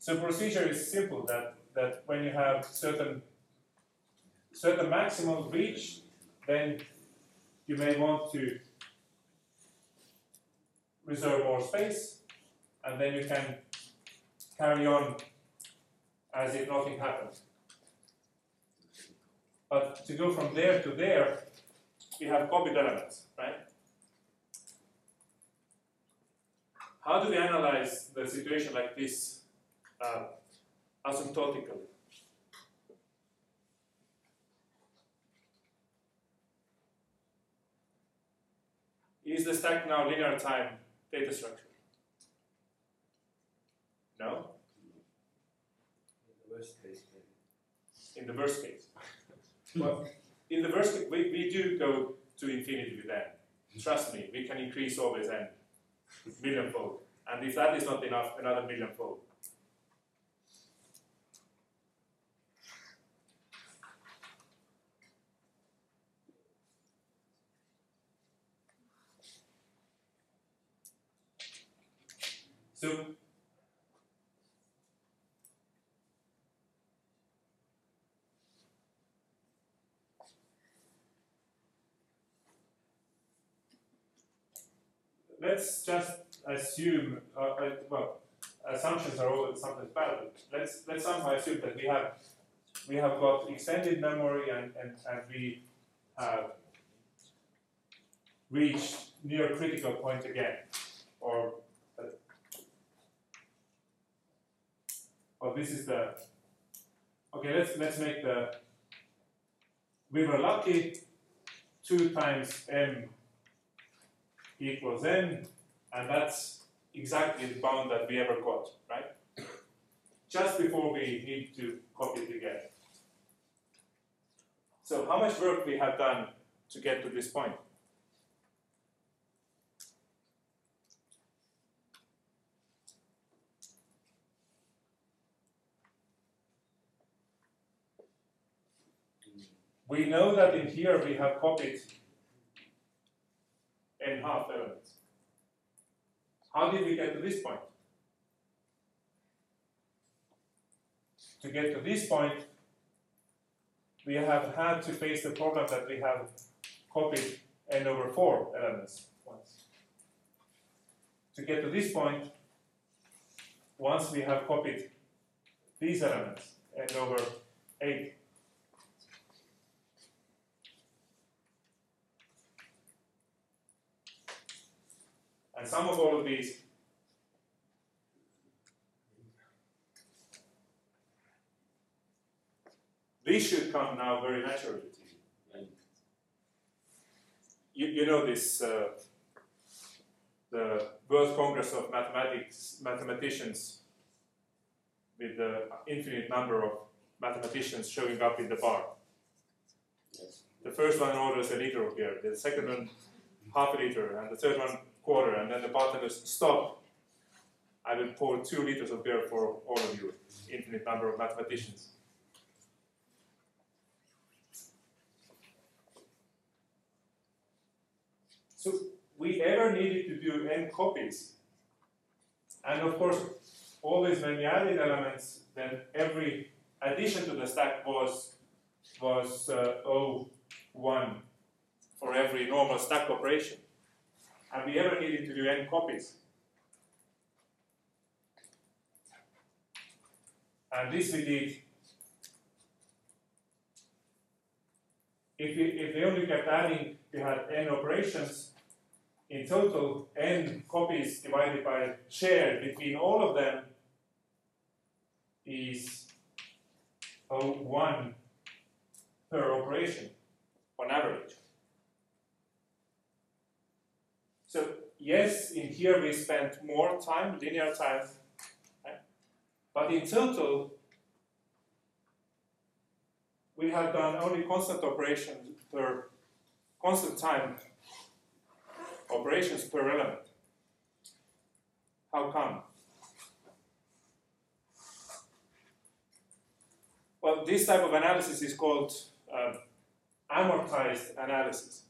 So procedure is simple, that, that when you have certain, certain maximum reach, then you may want to reserve more space, and then you can carry on as if nothing happened. But to go from there to there, we have copied elements, right? How do we analyze the situation like this uh, asymptotically? Is the stack now linear time data structure? No? In the worst case. In the worst case. Well, in the worst case, we, we do go to infinity with n. Trust me, we can increase always n. Millionfold. And if that is not enough, another millionfold. So, let's just assume, uh, well, assumptions are always sometimes bad, but let's, let's somehow assume that we have, we have got extended memory and, and, and we have reached near critical point again, or, uh, or this is the, okay, let's, let's make the, we were lucky, two times m equals n, and that's exactly the bound that we ever got, right? Just before we need to copy it again. So how much work we have done to get to this point? We know that in here we have copied n half elements. How did we get to this point? To get to this point, we have had to face the problem that we have copied n over four elements once. To get to this point, once we have copied these elements, n over eight. And sum of all of these these should come now very naturally to you. You, you know this uh, the World Congress of Mathematics mathematicians with the infinite number of mathematicians showing up in the bar. Yes. The first one orders a liter of beer, the second one half a liter, and the third one quarter, and then the bartenders stop. I will pour two liters of beer for all of you, infinite number of mathematicians. So we ever needed to do n copies, and of course, always when we added elements, then every addition to the stack was was uh, O one for every normal stack operation. And we ever needed to do n copies. And this we did. If we, if we only kept adding, we had n operations. In total, n copies divided by share between all of them is O one per operation on average. So yes, in here we spent more time, linear time, right? But in total, we have done only constant operations per constant time operations per element. How come? Well, this type of analysis is called uh, amortized analysis.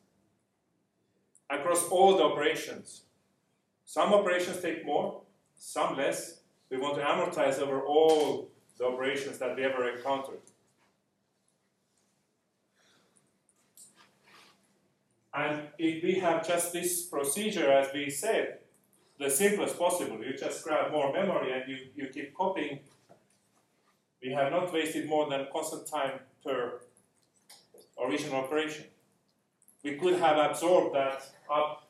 Across all the operations. Some operations take more, some less, We want to amortize over all the operations that we ever encountered. And if we have just this procedure, as we said, the simplest possible, you just grab more memory and you, you keep copying. We have not wasted more than constant time per original operation. We could have absorbed that up.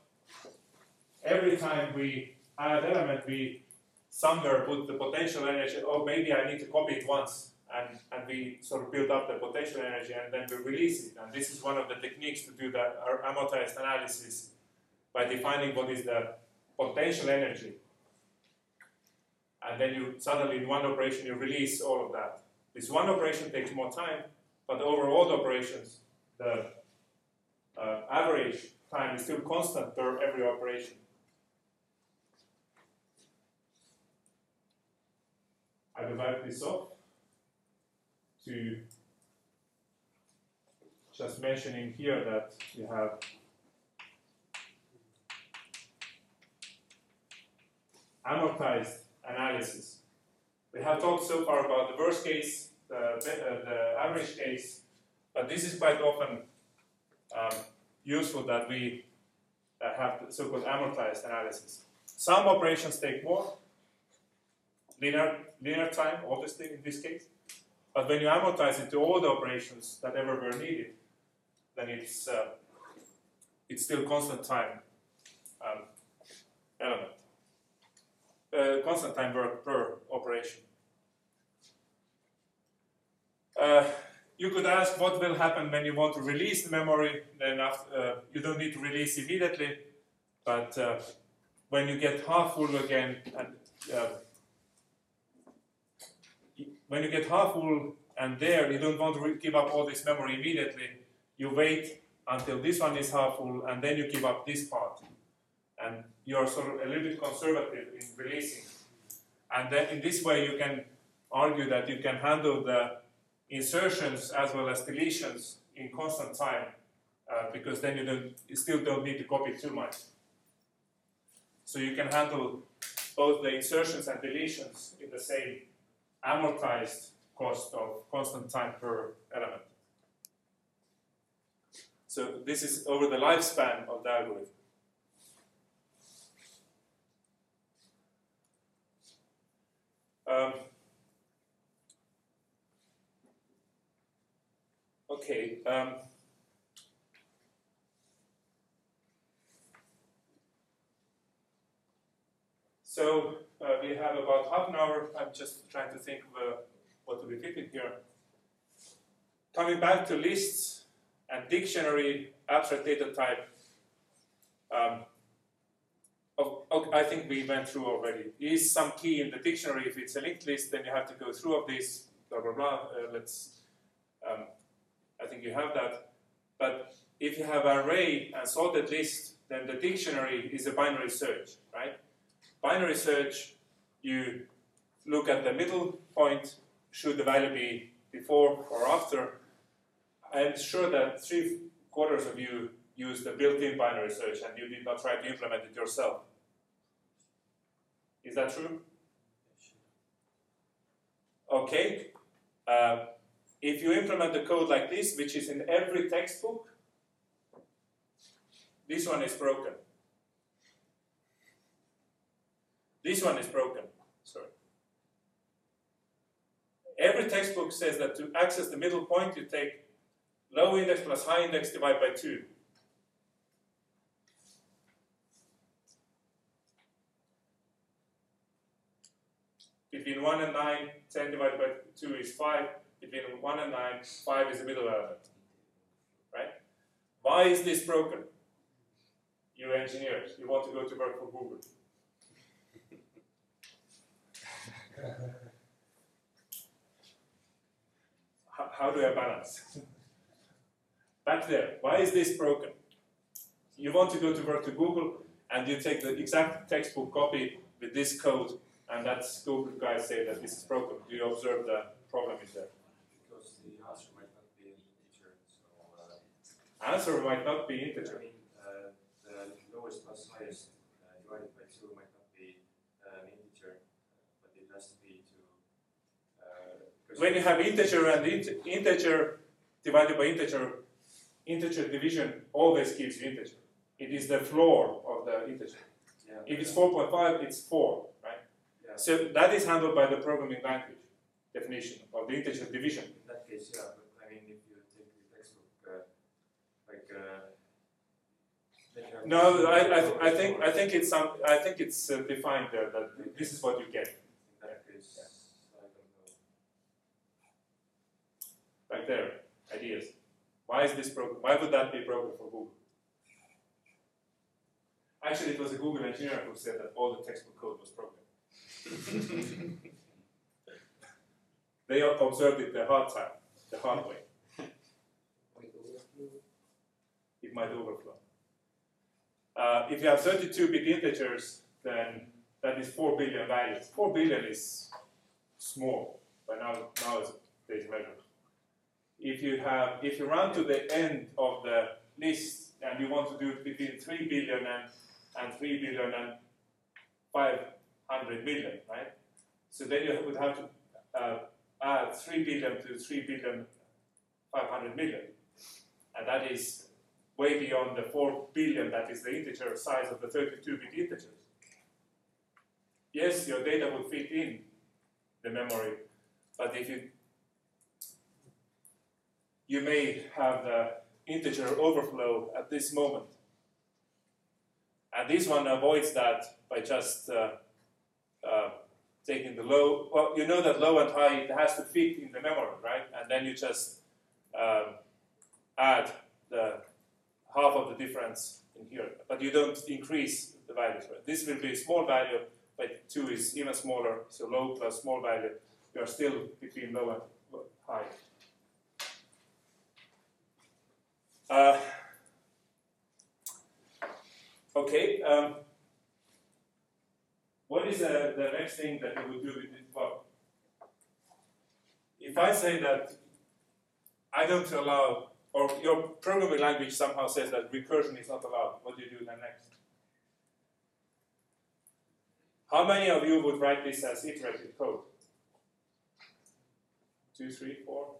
Every time we add an element, we somewhere put the potential energy, oh, maybe I need to copy it once, and, and we sort of build up the potential energy and then we release it. And this is one of the techniques to do that, our amortized analysis, by defining what is the potential energy. And then you suddenly, in one operation, you release all of that. This one operation takes more time, but over all the operations, the uh, average time is still constant per every operation. I will wipe this off to just mentioning here that you have amortized analysis. We have talked so far about the worst case, the, uh, the average case, but this is quite often um, useful that we uh, have the so-called amortized analysis. Some operations take more linear, linear time, obviously, in this case, but when you amortize it to all the operations that ever were needed, then it's, uh, it's still constant time um, element. Uh, constant time work per operation. Uh, you could ask what will happen when you want to release the memory. Then after, uh, you don't need to release immediately, but uh, when you get half full again, and uh, when you get half full, and there you don't want to give up all this memory immediately. You wait until this one is half full, and then you give up this part. And you're sort of a little bit conservative in releasing. And then in this way you can argue that you can handle the insertions as well as deletions in constant time, uh, because then you, don't, you still don't need to copy too much. So you can handle both the insertions and deletions in the same amortized cost of constant time per element. So this is over the lifespan of the algorithm. Um, okay, um, so uh, we have about half an hour. I'm just trying to think of uh, what to be fitted here. Coming back to lists and dictionary abstract data type, um, Oh, okay, I think we went through already. Is some key in the dictionary? If it's a linked list, then you have to go through of this, blah, blah, blah. Uh, let's, um, I think you have that. But if you have array and sorted list, then the dictionary is a binary search, right? Binary search, you look at the middle point. Should the value be before or after? I'm sure that three quarters of you use the built-in binary search, and you did not try to implement it yourself. Is that true? Okay. Uh, if you implement the code like this, which is in every textbook, this one is broken. This one is broken. Sorry. Every textbook says that to access the middle point, you take low index plus high index divided by two. Between one and nine, ten divided by two is five. Between one and nine, five is the middle element. Right? Why is this broken? You engineers, you want to go to work for Google. how, how do I balance? Back there, why is this broken? You want to go to work to Google, and you take the exact textbook copy with this code. And that's Google guys say that this is broken. Do you observe the problem is there? Because the answer might not be an integer. So, uh, answer might not be integer. I mean, uh, the lowest plus highest uh, divided by two might not be uh, an integer, but it when you have integer and int integer divided by integer, integer division always gives you integer. It is the floor of the integer. Yeah, if it's four point five, it's four, right? Yeah. So that is handled by the programming language definition of the integer division. In that case, yeah, but I mean, if you take the textbook, uh, like. Uh, No, I, I, th I think I think it's some I think it's uh, defined there that this is what you get. Right there, ideas. Why is this problem? Why would that be a problem for Google? Actually, it was a Google engineer who said that all the textbook code was broken. They observed it the hard time, the hard way. It might overflow. Uh, if you have thirty-two bit integers, then that is four billion values. four billion is small, but now, now it's, it's measured. If you have, if you run to the end of the list and you want to do between three billion and, and three billion and five hundred million, right? So then you would have to uh, add three billion to three billion, five hundred million, and that is way beyond the four billion that is the integer size of the thirty-two bit integers. Yes, your data would fit in the memory, but if you you may have the integer overflow at this moment. And this one avoids that by just uh, uh, taking the low, well, you know that low and high, it has to fit in the memory, right? And then you just um, add the half of the difference in here, but you don't increase the values. Right? This will be a small value, but two is even smaller, so low plus small value, you are still between low and high. Uh, okay, um, what is the, the next thing that you would do with it? Well, if I say that I don't allow, or your programming language somehow says that recursion is not allowed, what do you do then next? How many of you would write this as iterative code? Two, three, four?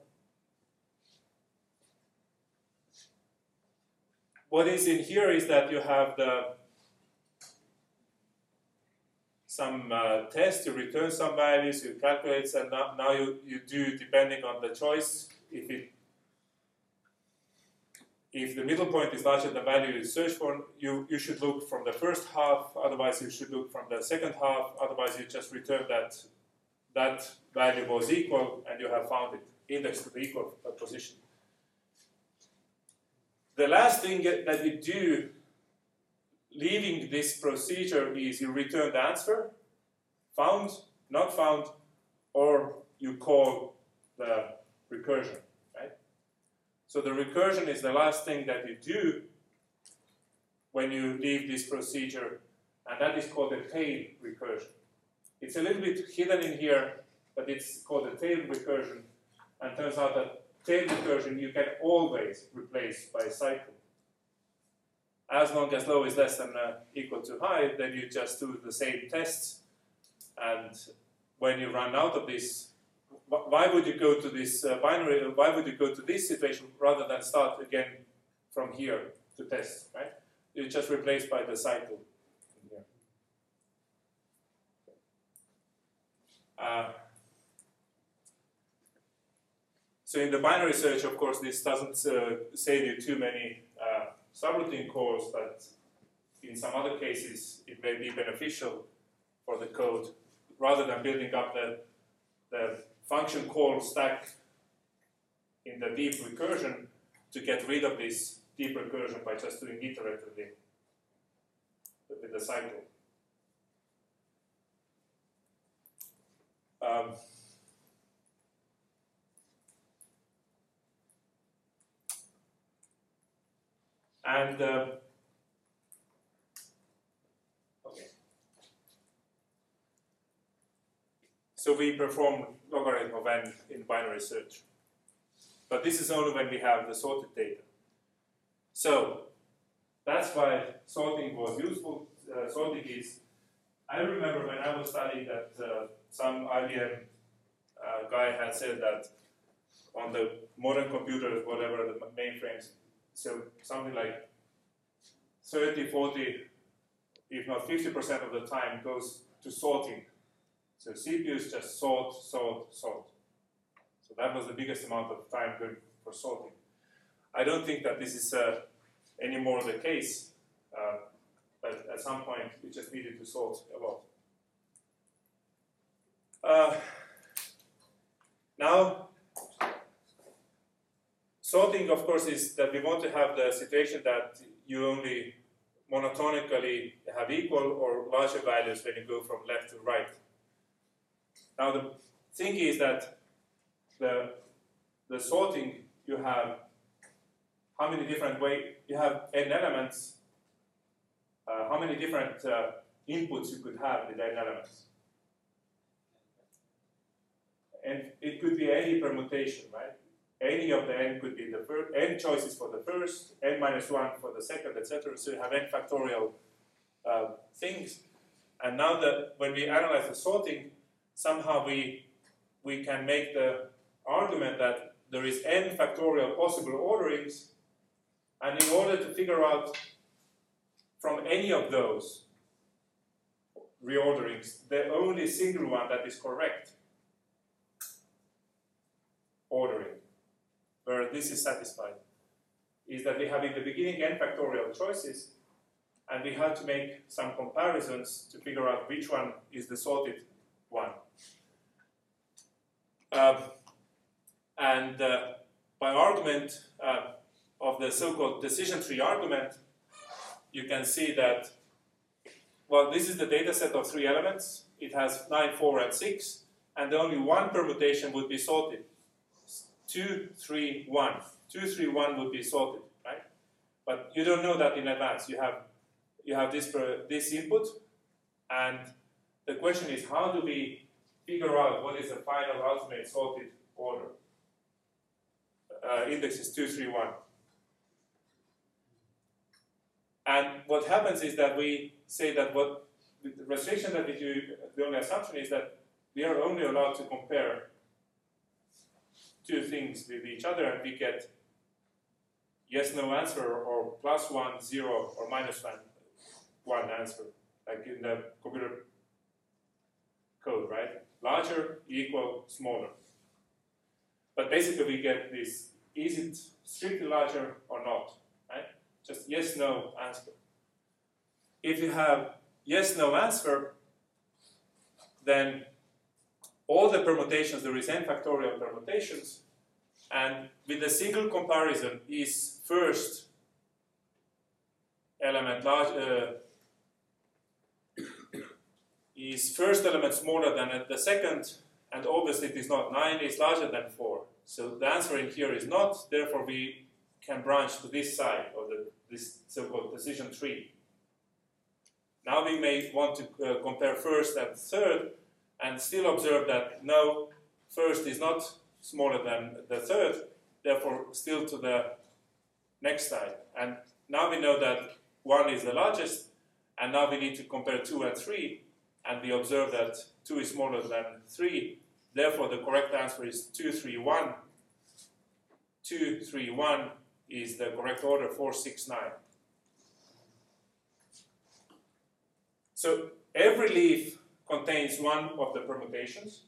What is in here is that you have the some uh, test, you return some values, you calculate, and now, now you, you do depending on the choice, if it If the middle point is larger than the value you search for, you, you should look from the first half, otherwise you should look from the second half, otherwise you just return that that value was equal and you have found it indexed to the equal position. The last thing that you do leaving this procedure is you return the answer, found, not found, or you call the recursion. So the recursion is the last thing that you do when you leave this procedure, and that is called a tail recursion. It's a little bit hidden in here, but it's called a tail recursion, and turns out that tail recursion you can always replace by a cycle. As long as low is less than or equal to high, then you just do the same tests, and when you run out of this, why would you go to this uh, binary? Why would you go to this situation rather than start again from here to test? Right? You just replace by the cycle. Uh, so in the binary search, of course, this doesn't uh, save you too many uh, subroutine calls, but in some other cases, it may be beneficial for the code rather than building up the the function call stack in the deep recursion to get rid of this deep recursion by just doing iteratively with the cycle. Um, and uh, So we perform logarithm of n in binary search. But this is only when we have the sorted data. So that's why sorting was useful. Uh, sorting is, I remember when I was studying that uh, some I B M uh, guy had said that on the modern computers, whatever the mainframes, so something like thirty, forty, if not fifty percent of the time goes to sorting. So C P Us just sort, sort, sort. So that was the biggest amount of time good for sorting. I don't think that this is uh, any more the case, uh, but at some point we just needed to sort a lot. Uh, now, sorting, of course, is that we want to have the situation that you only monotonically have equal or larger values when you go from left to right. Now the thing is that the, the sorting, you have how many different ways, you have n elements, uh, how many different uh, inputs you could have with n elements. And it could be any permutation, right? Any of the n could be the first, n choices for the first, n minus one for the second, et cetera. So you have n factorial uh, things. And now that when we analyze the sorting, somehow we, we can make the argument that there is n factorial possible orderings, and in order to figure out from any of those reorderings, the only single one that is correct ordering, where this is satisfied, is that we have in the beginning n factorial choices, and we have to make some comparisons to figure out which one is the sorted one. Uh, and uh, by argument uh, of the so-called decision tree argument, you can see that, well, this is the data set of three elements. It has nine, four, and six, and only one permutation would be sorted. two, three, one. two, three, one would be sorted, right? But you don't know that in advance. You have, you have this, per, this input, and the question is, how do we figure out what is the final ultimate sorted order? Uh, index is two, three, one. And what happens is that we say that what the restriction that we do, the only assumption is that we are only allowed to compare two things with each other, and we get yes, no answer, or plus one, zero, or minus one, one answer, like in the computer code, right? Larger, equal, smaller. But basically we get this, is it strictly larger or not, right? Just yes, no answer. If you have yes, no answer, then all the permutations, there is n factorial permutations, and with a single comparison is first element large, uh, is first element smaller than the second, and obviously it is not. Nine is larger than four, so the answer in here is not. Therefore, we can branch to this side of the, this so-called decision tree. Now we may want to uh, compare first and third, and still observe that no, first is not smaller than the third, therefore still to the next side. And now we know that one is the largest, and now we need to compare two and three, and we observe that two is smaller than three, therefore the correct answer is two, three, one. two, three, one is the correct order, four, six, nine. So every leaf contains one of the permutations,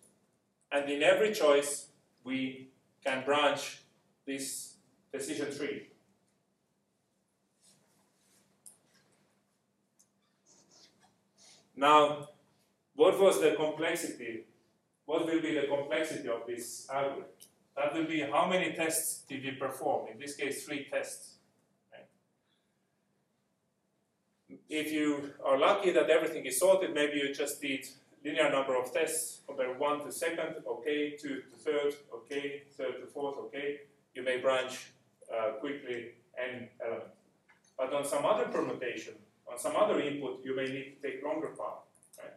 and in every choice we can branch this decision tree. Now, what was the complexity? What will be the complexity of this algorithm? That will be how many tests did we perform? In this case, three tests. If you are lucky that everything is sorted, maybe you just did linear number of tests, compare one to second, okay, two to third, okay, third to fourth, okay. You may branch uh, quickly n element. But on some other permutation, on some other input, you may need to take longer path. Right?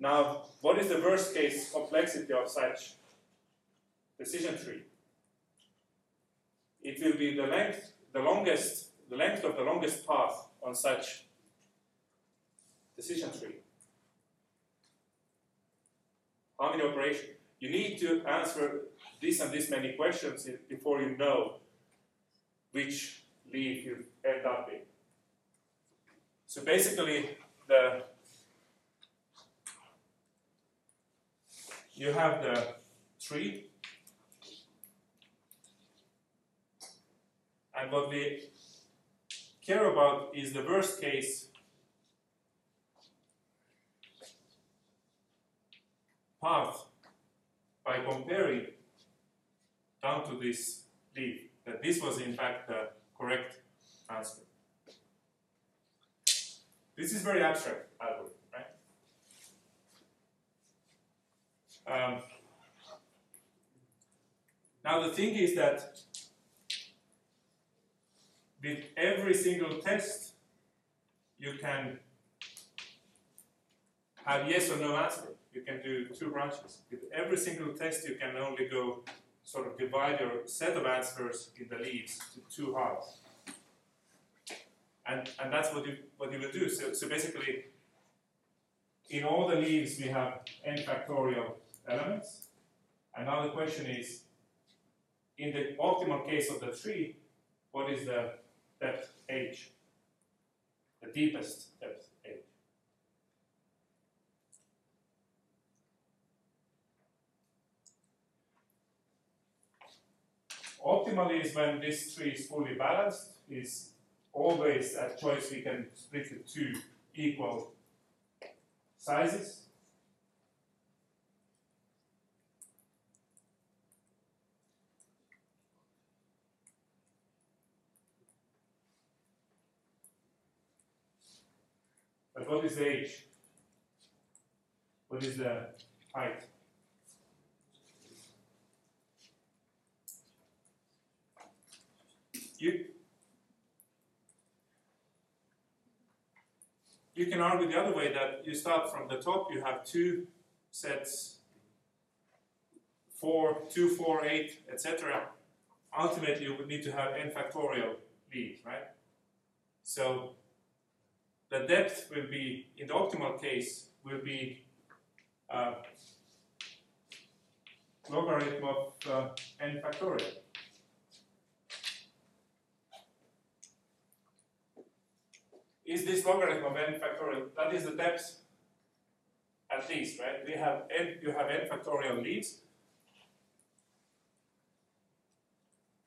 Now, what is the worst case complexity of such decision tree? It will be the length, the longest. The length of the longest path on such decision tree. how many operations. You need to answer this and this many questions before you know which leaf you end up in. So basically, the you have the tree, and what we care about is the worst case path by comparing down to this leaf, that this was in fact the correct answer. This is very abstract algorithm, right? Um, now the thing is that with every single test, you can have yes or no answer. You can do two branches. With every single test, you can only go sort of divide your set of answers in the leaves to two halves. And, and that's what you, what you will do. So, so basically, in all the leaves, we have n factorial elements. And now the question is, in the optimal case of the tree, what is the depth h? The deepest depth h. Optimally is when this tree is fully balanced, is always at choice we can split the two equal sizes. But what is the h? What is the height? You You can argue the other way, that you start from the top, you have two sets, four, two, four, eight, et cetera. Ultimately, you would need to have n factorial leaves, right? So the depth will be, in the optimal case, will be uh, logarithm of uh, n factorial. Is this logarithm of n factorial? That is the depth, at least, right? We have n, you have n factorial leaves.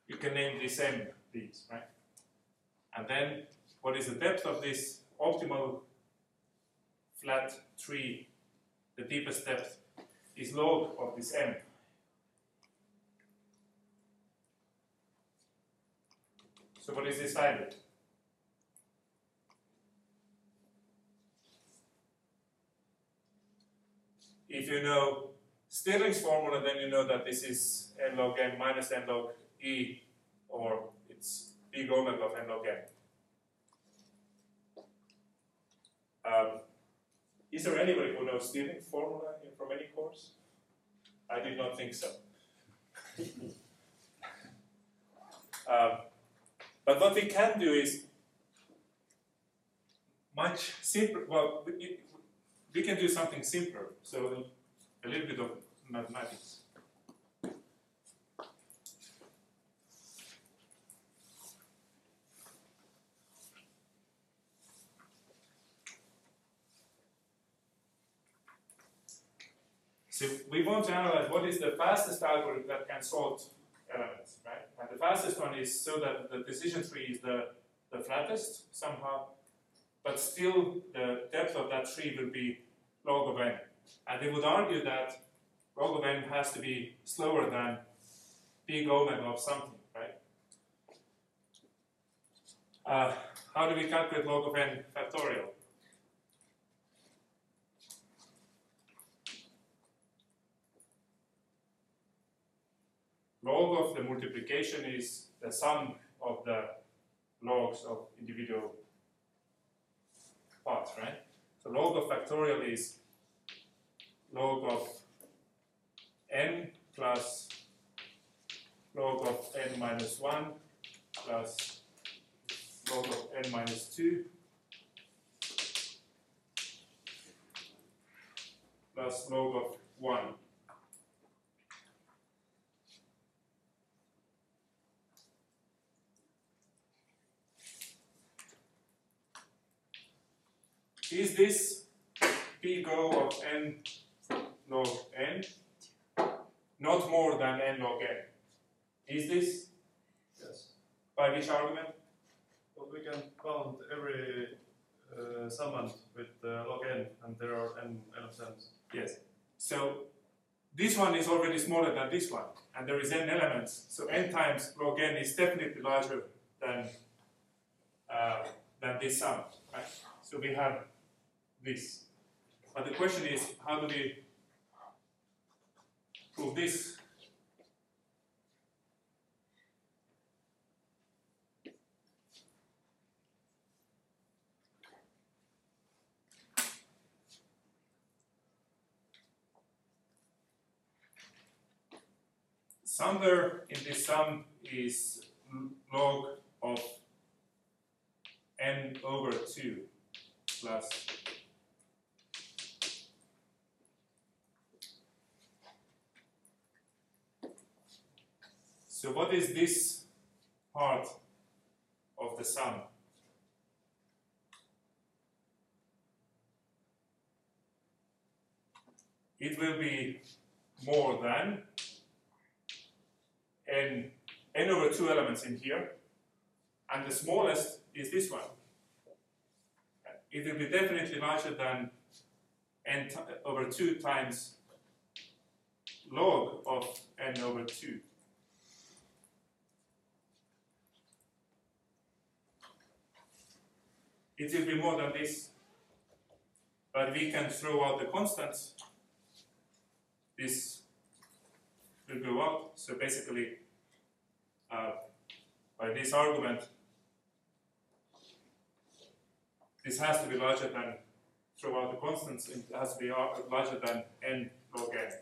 You can name this n leaves, right? And then, what is the depth of this optimal flat tree? The deepest depth is log of this n. So, what is this value? If you know Stirling's formula, then you know that this is n log n minus n log e, or it's big omega of n log n. Um, is there anyone who knows Stirling's formula from any course? I did not think so. um, but what we can do is much simpler. Well, it, we can do something simpler, so a little bit of mathematics. So we want to analyze what is the fastest algorithm that can sort elements, right? And the fastest one is so that the decision tree is the, the flattest somehow, but still the depth of that tree will be log of n. And they would argue that log of n has to be slower than big omega of something, right? Uh, how do we calculate log of n factorial? Log of the multiplication is the sum of the logs of individual parts, right? So log of factorial is log of n plus log of n minus one plus log of n minus two plus log of one. Is this P go of n log n not more than n log n? Is this? Yes. By which argument? But we can count every uh, summand with uh, log n, and there are n elements. Yes. So this one is already smaller than this one, and there is n elements. So n times log n is definitely larger than uh, than this sum. Right? So we have this. But the question is, how do we prove this? Somewhere in this sum is log of n over two plus . So what is this part of the sum? It will be more than n, n over two elements in here, and the smallest is this one. It will be definitely larger than n over two times log of n over two. It will be more than this, but we can throw out the constants. This will go up. So basically, uh, by this argument, this has to be larger than, throw out the constants, it has to be larger than n log n.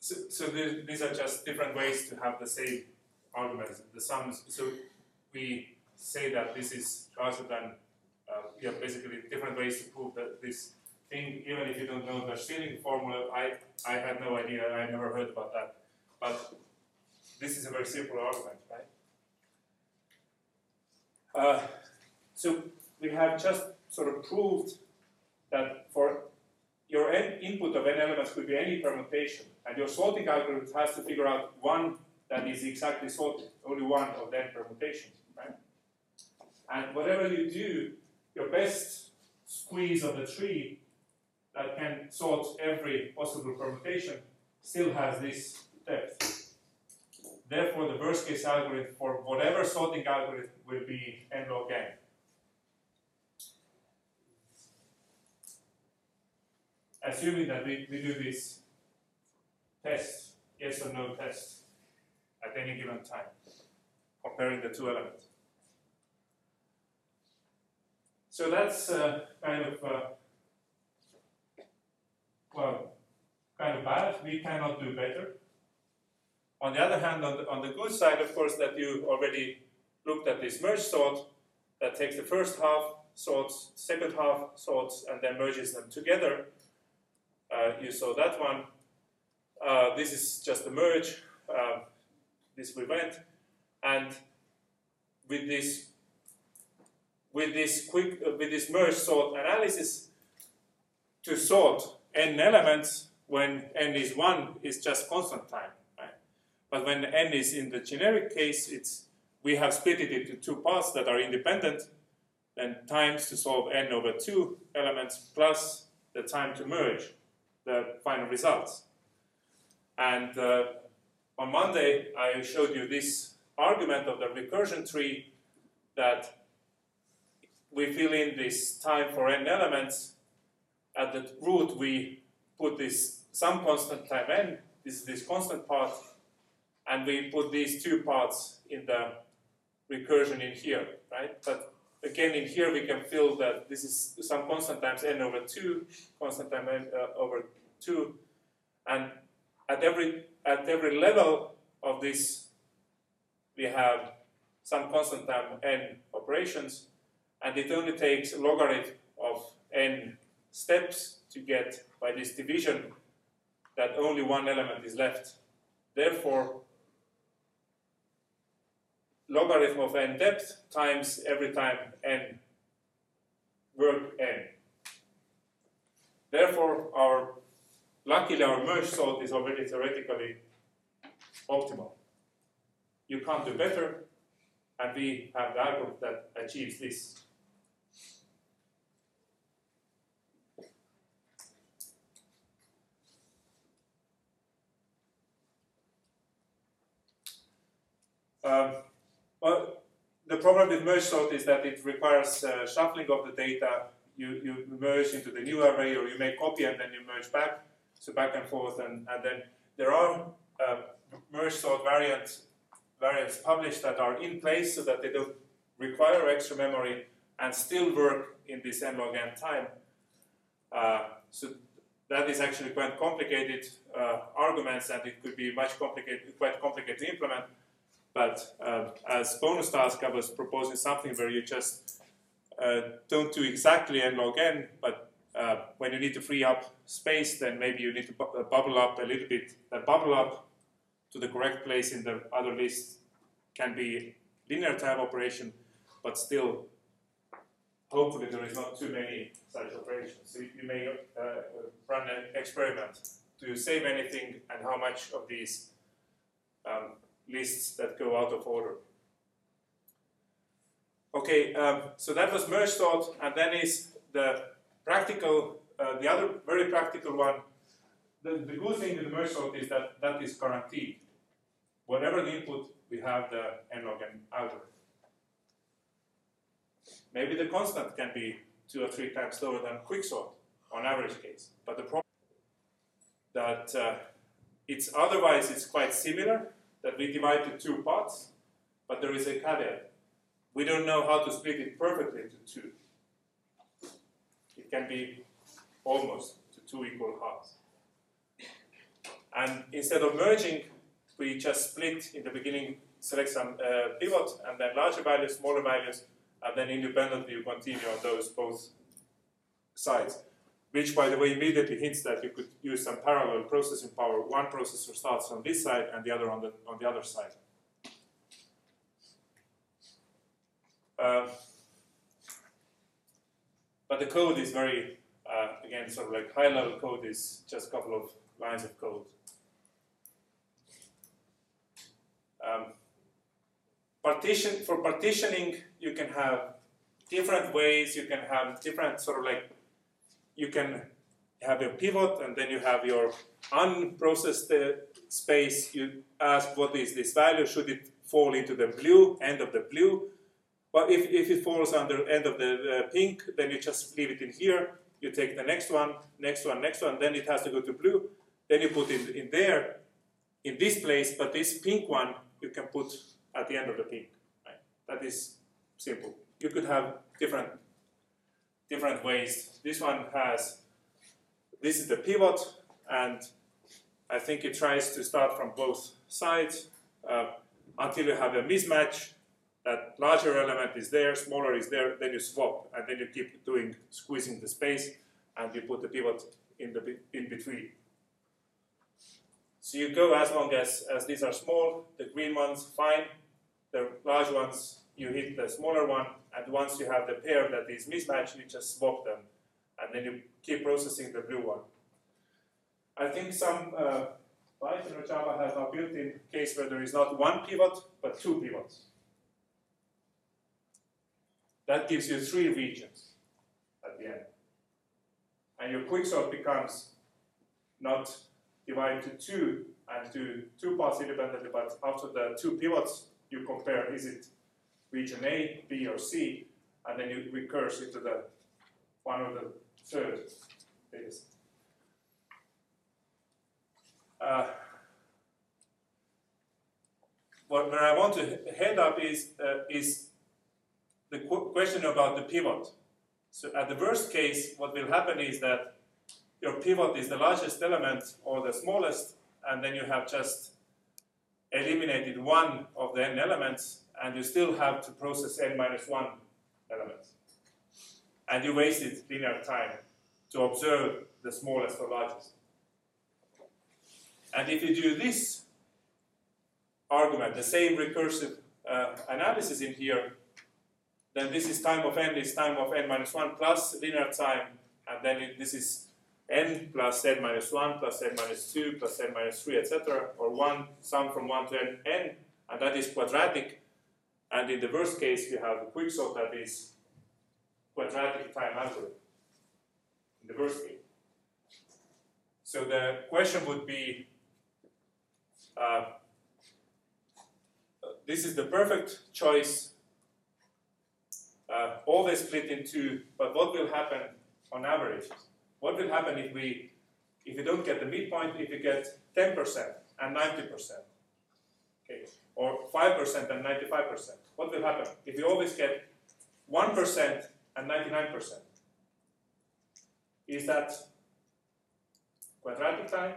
So, so the, these are just different ways to have the same arguments, the sums. So we say that this is larger than, uh, yeah, basically different ways to prove that this thing, even if you don't know the Schilling formula. I, I had no idea, I never heard about that. But this is a very simple argument, right? Uh, so we have just sort of proved that for your n input of n elements could be any permutation, and your sorting algorithm has to figure out one that is exactly sorted, only one of n permutations, right? And whatever you do, your best squeeze of the tree that can sort every possible permutation still has this depth. Therefore, the worst case algorithm for whatever sorting algorithm will be n log n. Assuming that we, we do this test, yes or no test, at any given time, comparing the two elements. So that's uh, kind of, uh, well, kind of bad. We cannot do better. On the other hand, on the, on the good side, of course, that you already looked at this merge sort that takes the first half sorts, second half sorts, and then merges them together. Uh, you saw that one. Uh, this is just a merge. Uh, this we went, and with this, with this quick, uh, with this merge sort analysis, to sort n elements when n is one is just constant time. Right? But when n is in the generic case, it's we have split it into two parts that are independent, then times to solve n over two elements plus the time to merge the final results. And uh, on Monday, I showed you this argument of the recursion tree that we fill in this time for n elements. At the root, we put this some constant time n, this is this constant part, and we put these two parts in the recursion in here, right? But again, in here we can fill that this is some constant times n over two, constant time n uh, over two, and at every at every level of this, we have some constant time n operations, and it only takes logarithm of n steps to get by this division that only one element is left. Therefore, logarithm of n depth times every time n work n. Therefore, our luckily our merge sort is already theoretically optimal. You can't do better, and we have the algorithm that achieves this. Um, well, the problem with merge sort is that it requires uh, shuffling of the data. You, you merge into the new array, or you make copy and then you merge back, so back and forth. And, and then there are uh, merge sort variants, variants published that are in place so that they don't require extra memory and still work in this n log n time. Uh, so that is actually quite complicated uh, arguments, and it could be much complicated, quite complicated to implement. But uh, as bonus task, I was proposing something where you just uh, don't do exactly n log n, but uh, when you need to free up space, then maybe you need to bu bubble up a little bit. That bubble up to the correct place in the other list can be linear time operation, but still, hopefully there is not too many such operations. So you may uh, run an experiment. Do you save anything, and how much of these um, lists that go out of order? Okay, um, so that was merge sort, and then is the practical, uh, the other very practical one. The, the good thing with the merge sort is that that is guaranteed. Whatever the input, we have the n log n algorithm. Maybe the constant can be two or three times slower than quicksort on average case, but the problem that uh, it's otherwise it's quite similar. That we divide to two parts, but there is a caveat. We don't know how to split it perfectly to two. It can be almost to two equal halves. And instead of merging, we just split in the beginning, select some uh, pivot, and then larger values, smaller values, and then independently you continue on those both sides. Which, by the way, immediately hints that you could use some parallel processing power. One processor starts on this side and the other on the, on the other side. Uh, but the code is very, uh, again, sort of like high-level code is just a couple of lines of code. Um, partition, for partitioning, you can have different ways. You can have different sort of like you can have your pivot, and then you have your unprocessed uh, space. You ask, what is this value? Should it fall into the blue, end of the blue? But if, if it falls under end of the uh, pink, then you just leave it in here. You take the next one, next one, next one. Then it has to go to blue. Then you put it in there, in this place. But this pink one, you can put at the end of the pink. Right? That is simple. You could have different... different ways. This one has, this is the pivot, and I think it tries to start from both sides uh, until you have a mismatch that larger element is there, smaller is there, then you swap, and then you keep doing, squeezing the space, and you put the pivot in, the, in between. So you go as long as, as these are small, the green ones, fine, the large ones, you hit the smaller one, and once you have the pair that is mismatched, you just swap them, and then you keep processing the blue one. I think some uh, Python or Java has now built-in case where there is not one pivot, but two pivots. That gives you three regions at the end. And your quicksort becomes not divide to two and do two parts independently, but after the two pivots, you compare, is it region A, B, or C, and then you recurse into the one or the third. Uh, what where I want to head up is uh, is the qu question about the pivot. So at the worst case, what will happen is that your pivot is the largest element or the smallest, and then you have just eliminated one of the n elements, and you still have to process n minus one elements. And you wasted linear time to observe the smallest or largest. And if you do this argument, the same recursive uh, analysis in here, then this is time of n is time of n minus one plus linear time, and then it, this is n plus n minus one plus n minus two plus n minus three, et cetera, or one sum from one to n, n, and that is quadratic. And in the worst case, you have quicksort that is quadratic time algorithm. In the worst case. So the question would be, uh, this is the perfect choice. Uh, always split in two, but what will happen on average? What will happen if we, if you don't get the midpoint, if you get ten percent and ninety percent, okay, or five percent and ninety-five percent? What will happen if you always get one percent and ninety-nine percent? Is that quadratic time?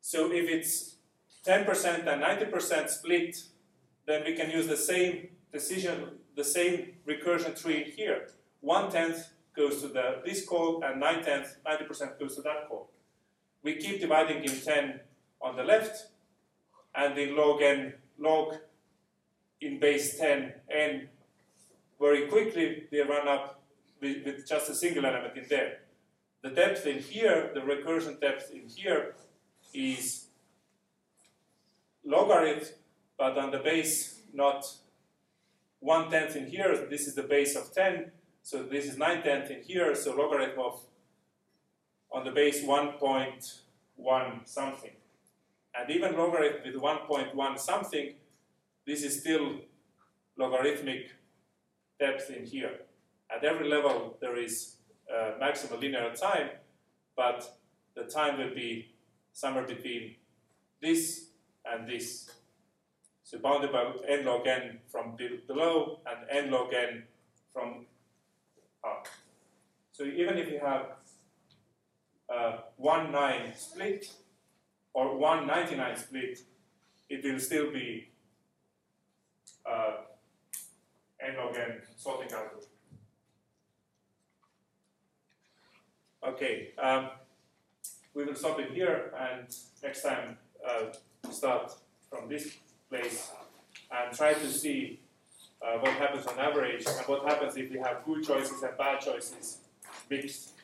So if it's ten percent and ninety percent split, then we can use the same decision, the same recursion tree here. One tenth goes to the, this call, and nine tenths, ninety percent goes to that call. We keep dividing in ten on the left, and in log n, log in base ten n. Very quickly they run up with, with just a single element in there. The depth in here, the recursion depth in here, is logarithm, but on the base, not one tenth in here. This is the base of ten, so this is nine tenths in here. So logarithm of on the base one point one something, and even logarithm with one point one something, this is still logarithmic depth in here. At every level, there is uh, maximum linear time, but the time will be somewhere between this and this. So bounded by n log n from below and n log n from up. So even if you have a one nine split or one ninety-nine split, it will still be uh, n log n sorting algorithm. Okay. Um, We will stop it here, and next time uh, start from this place and try to see uh, what happens on average and what happens if we have good choices and bad choices mixed.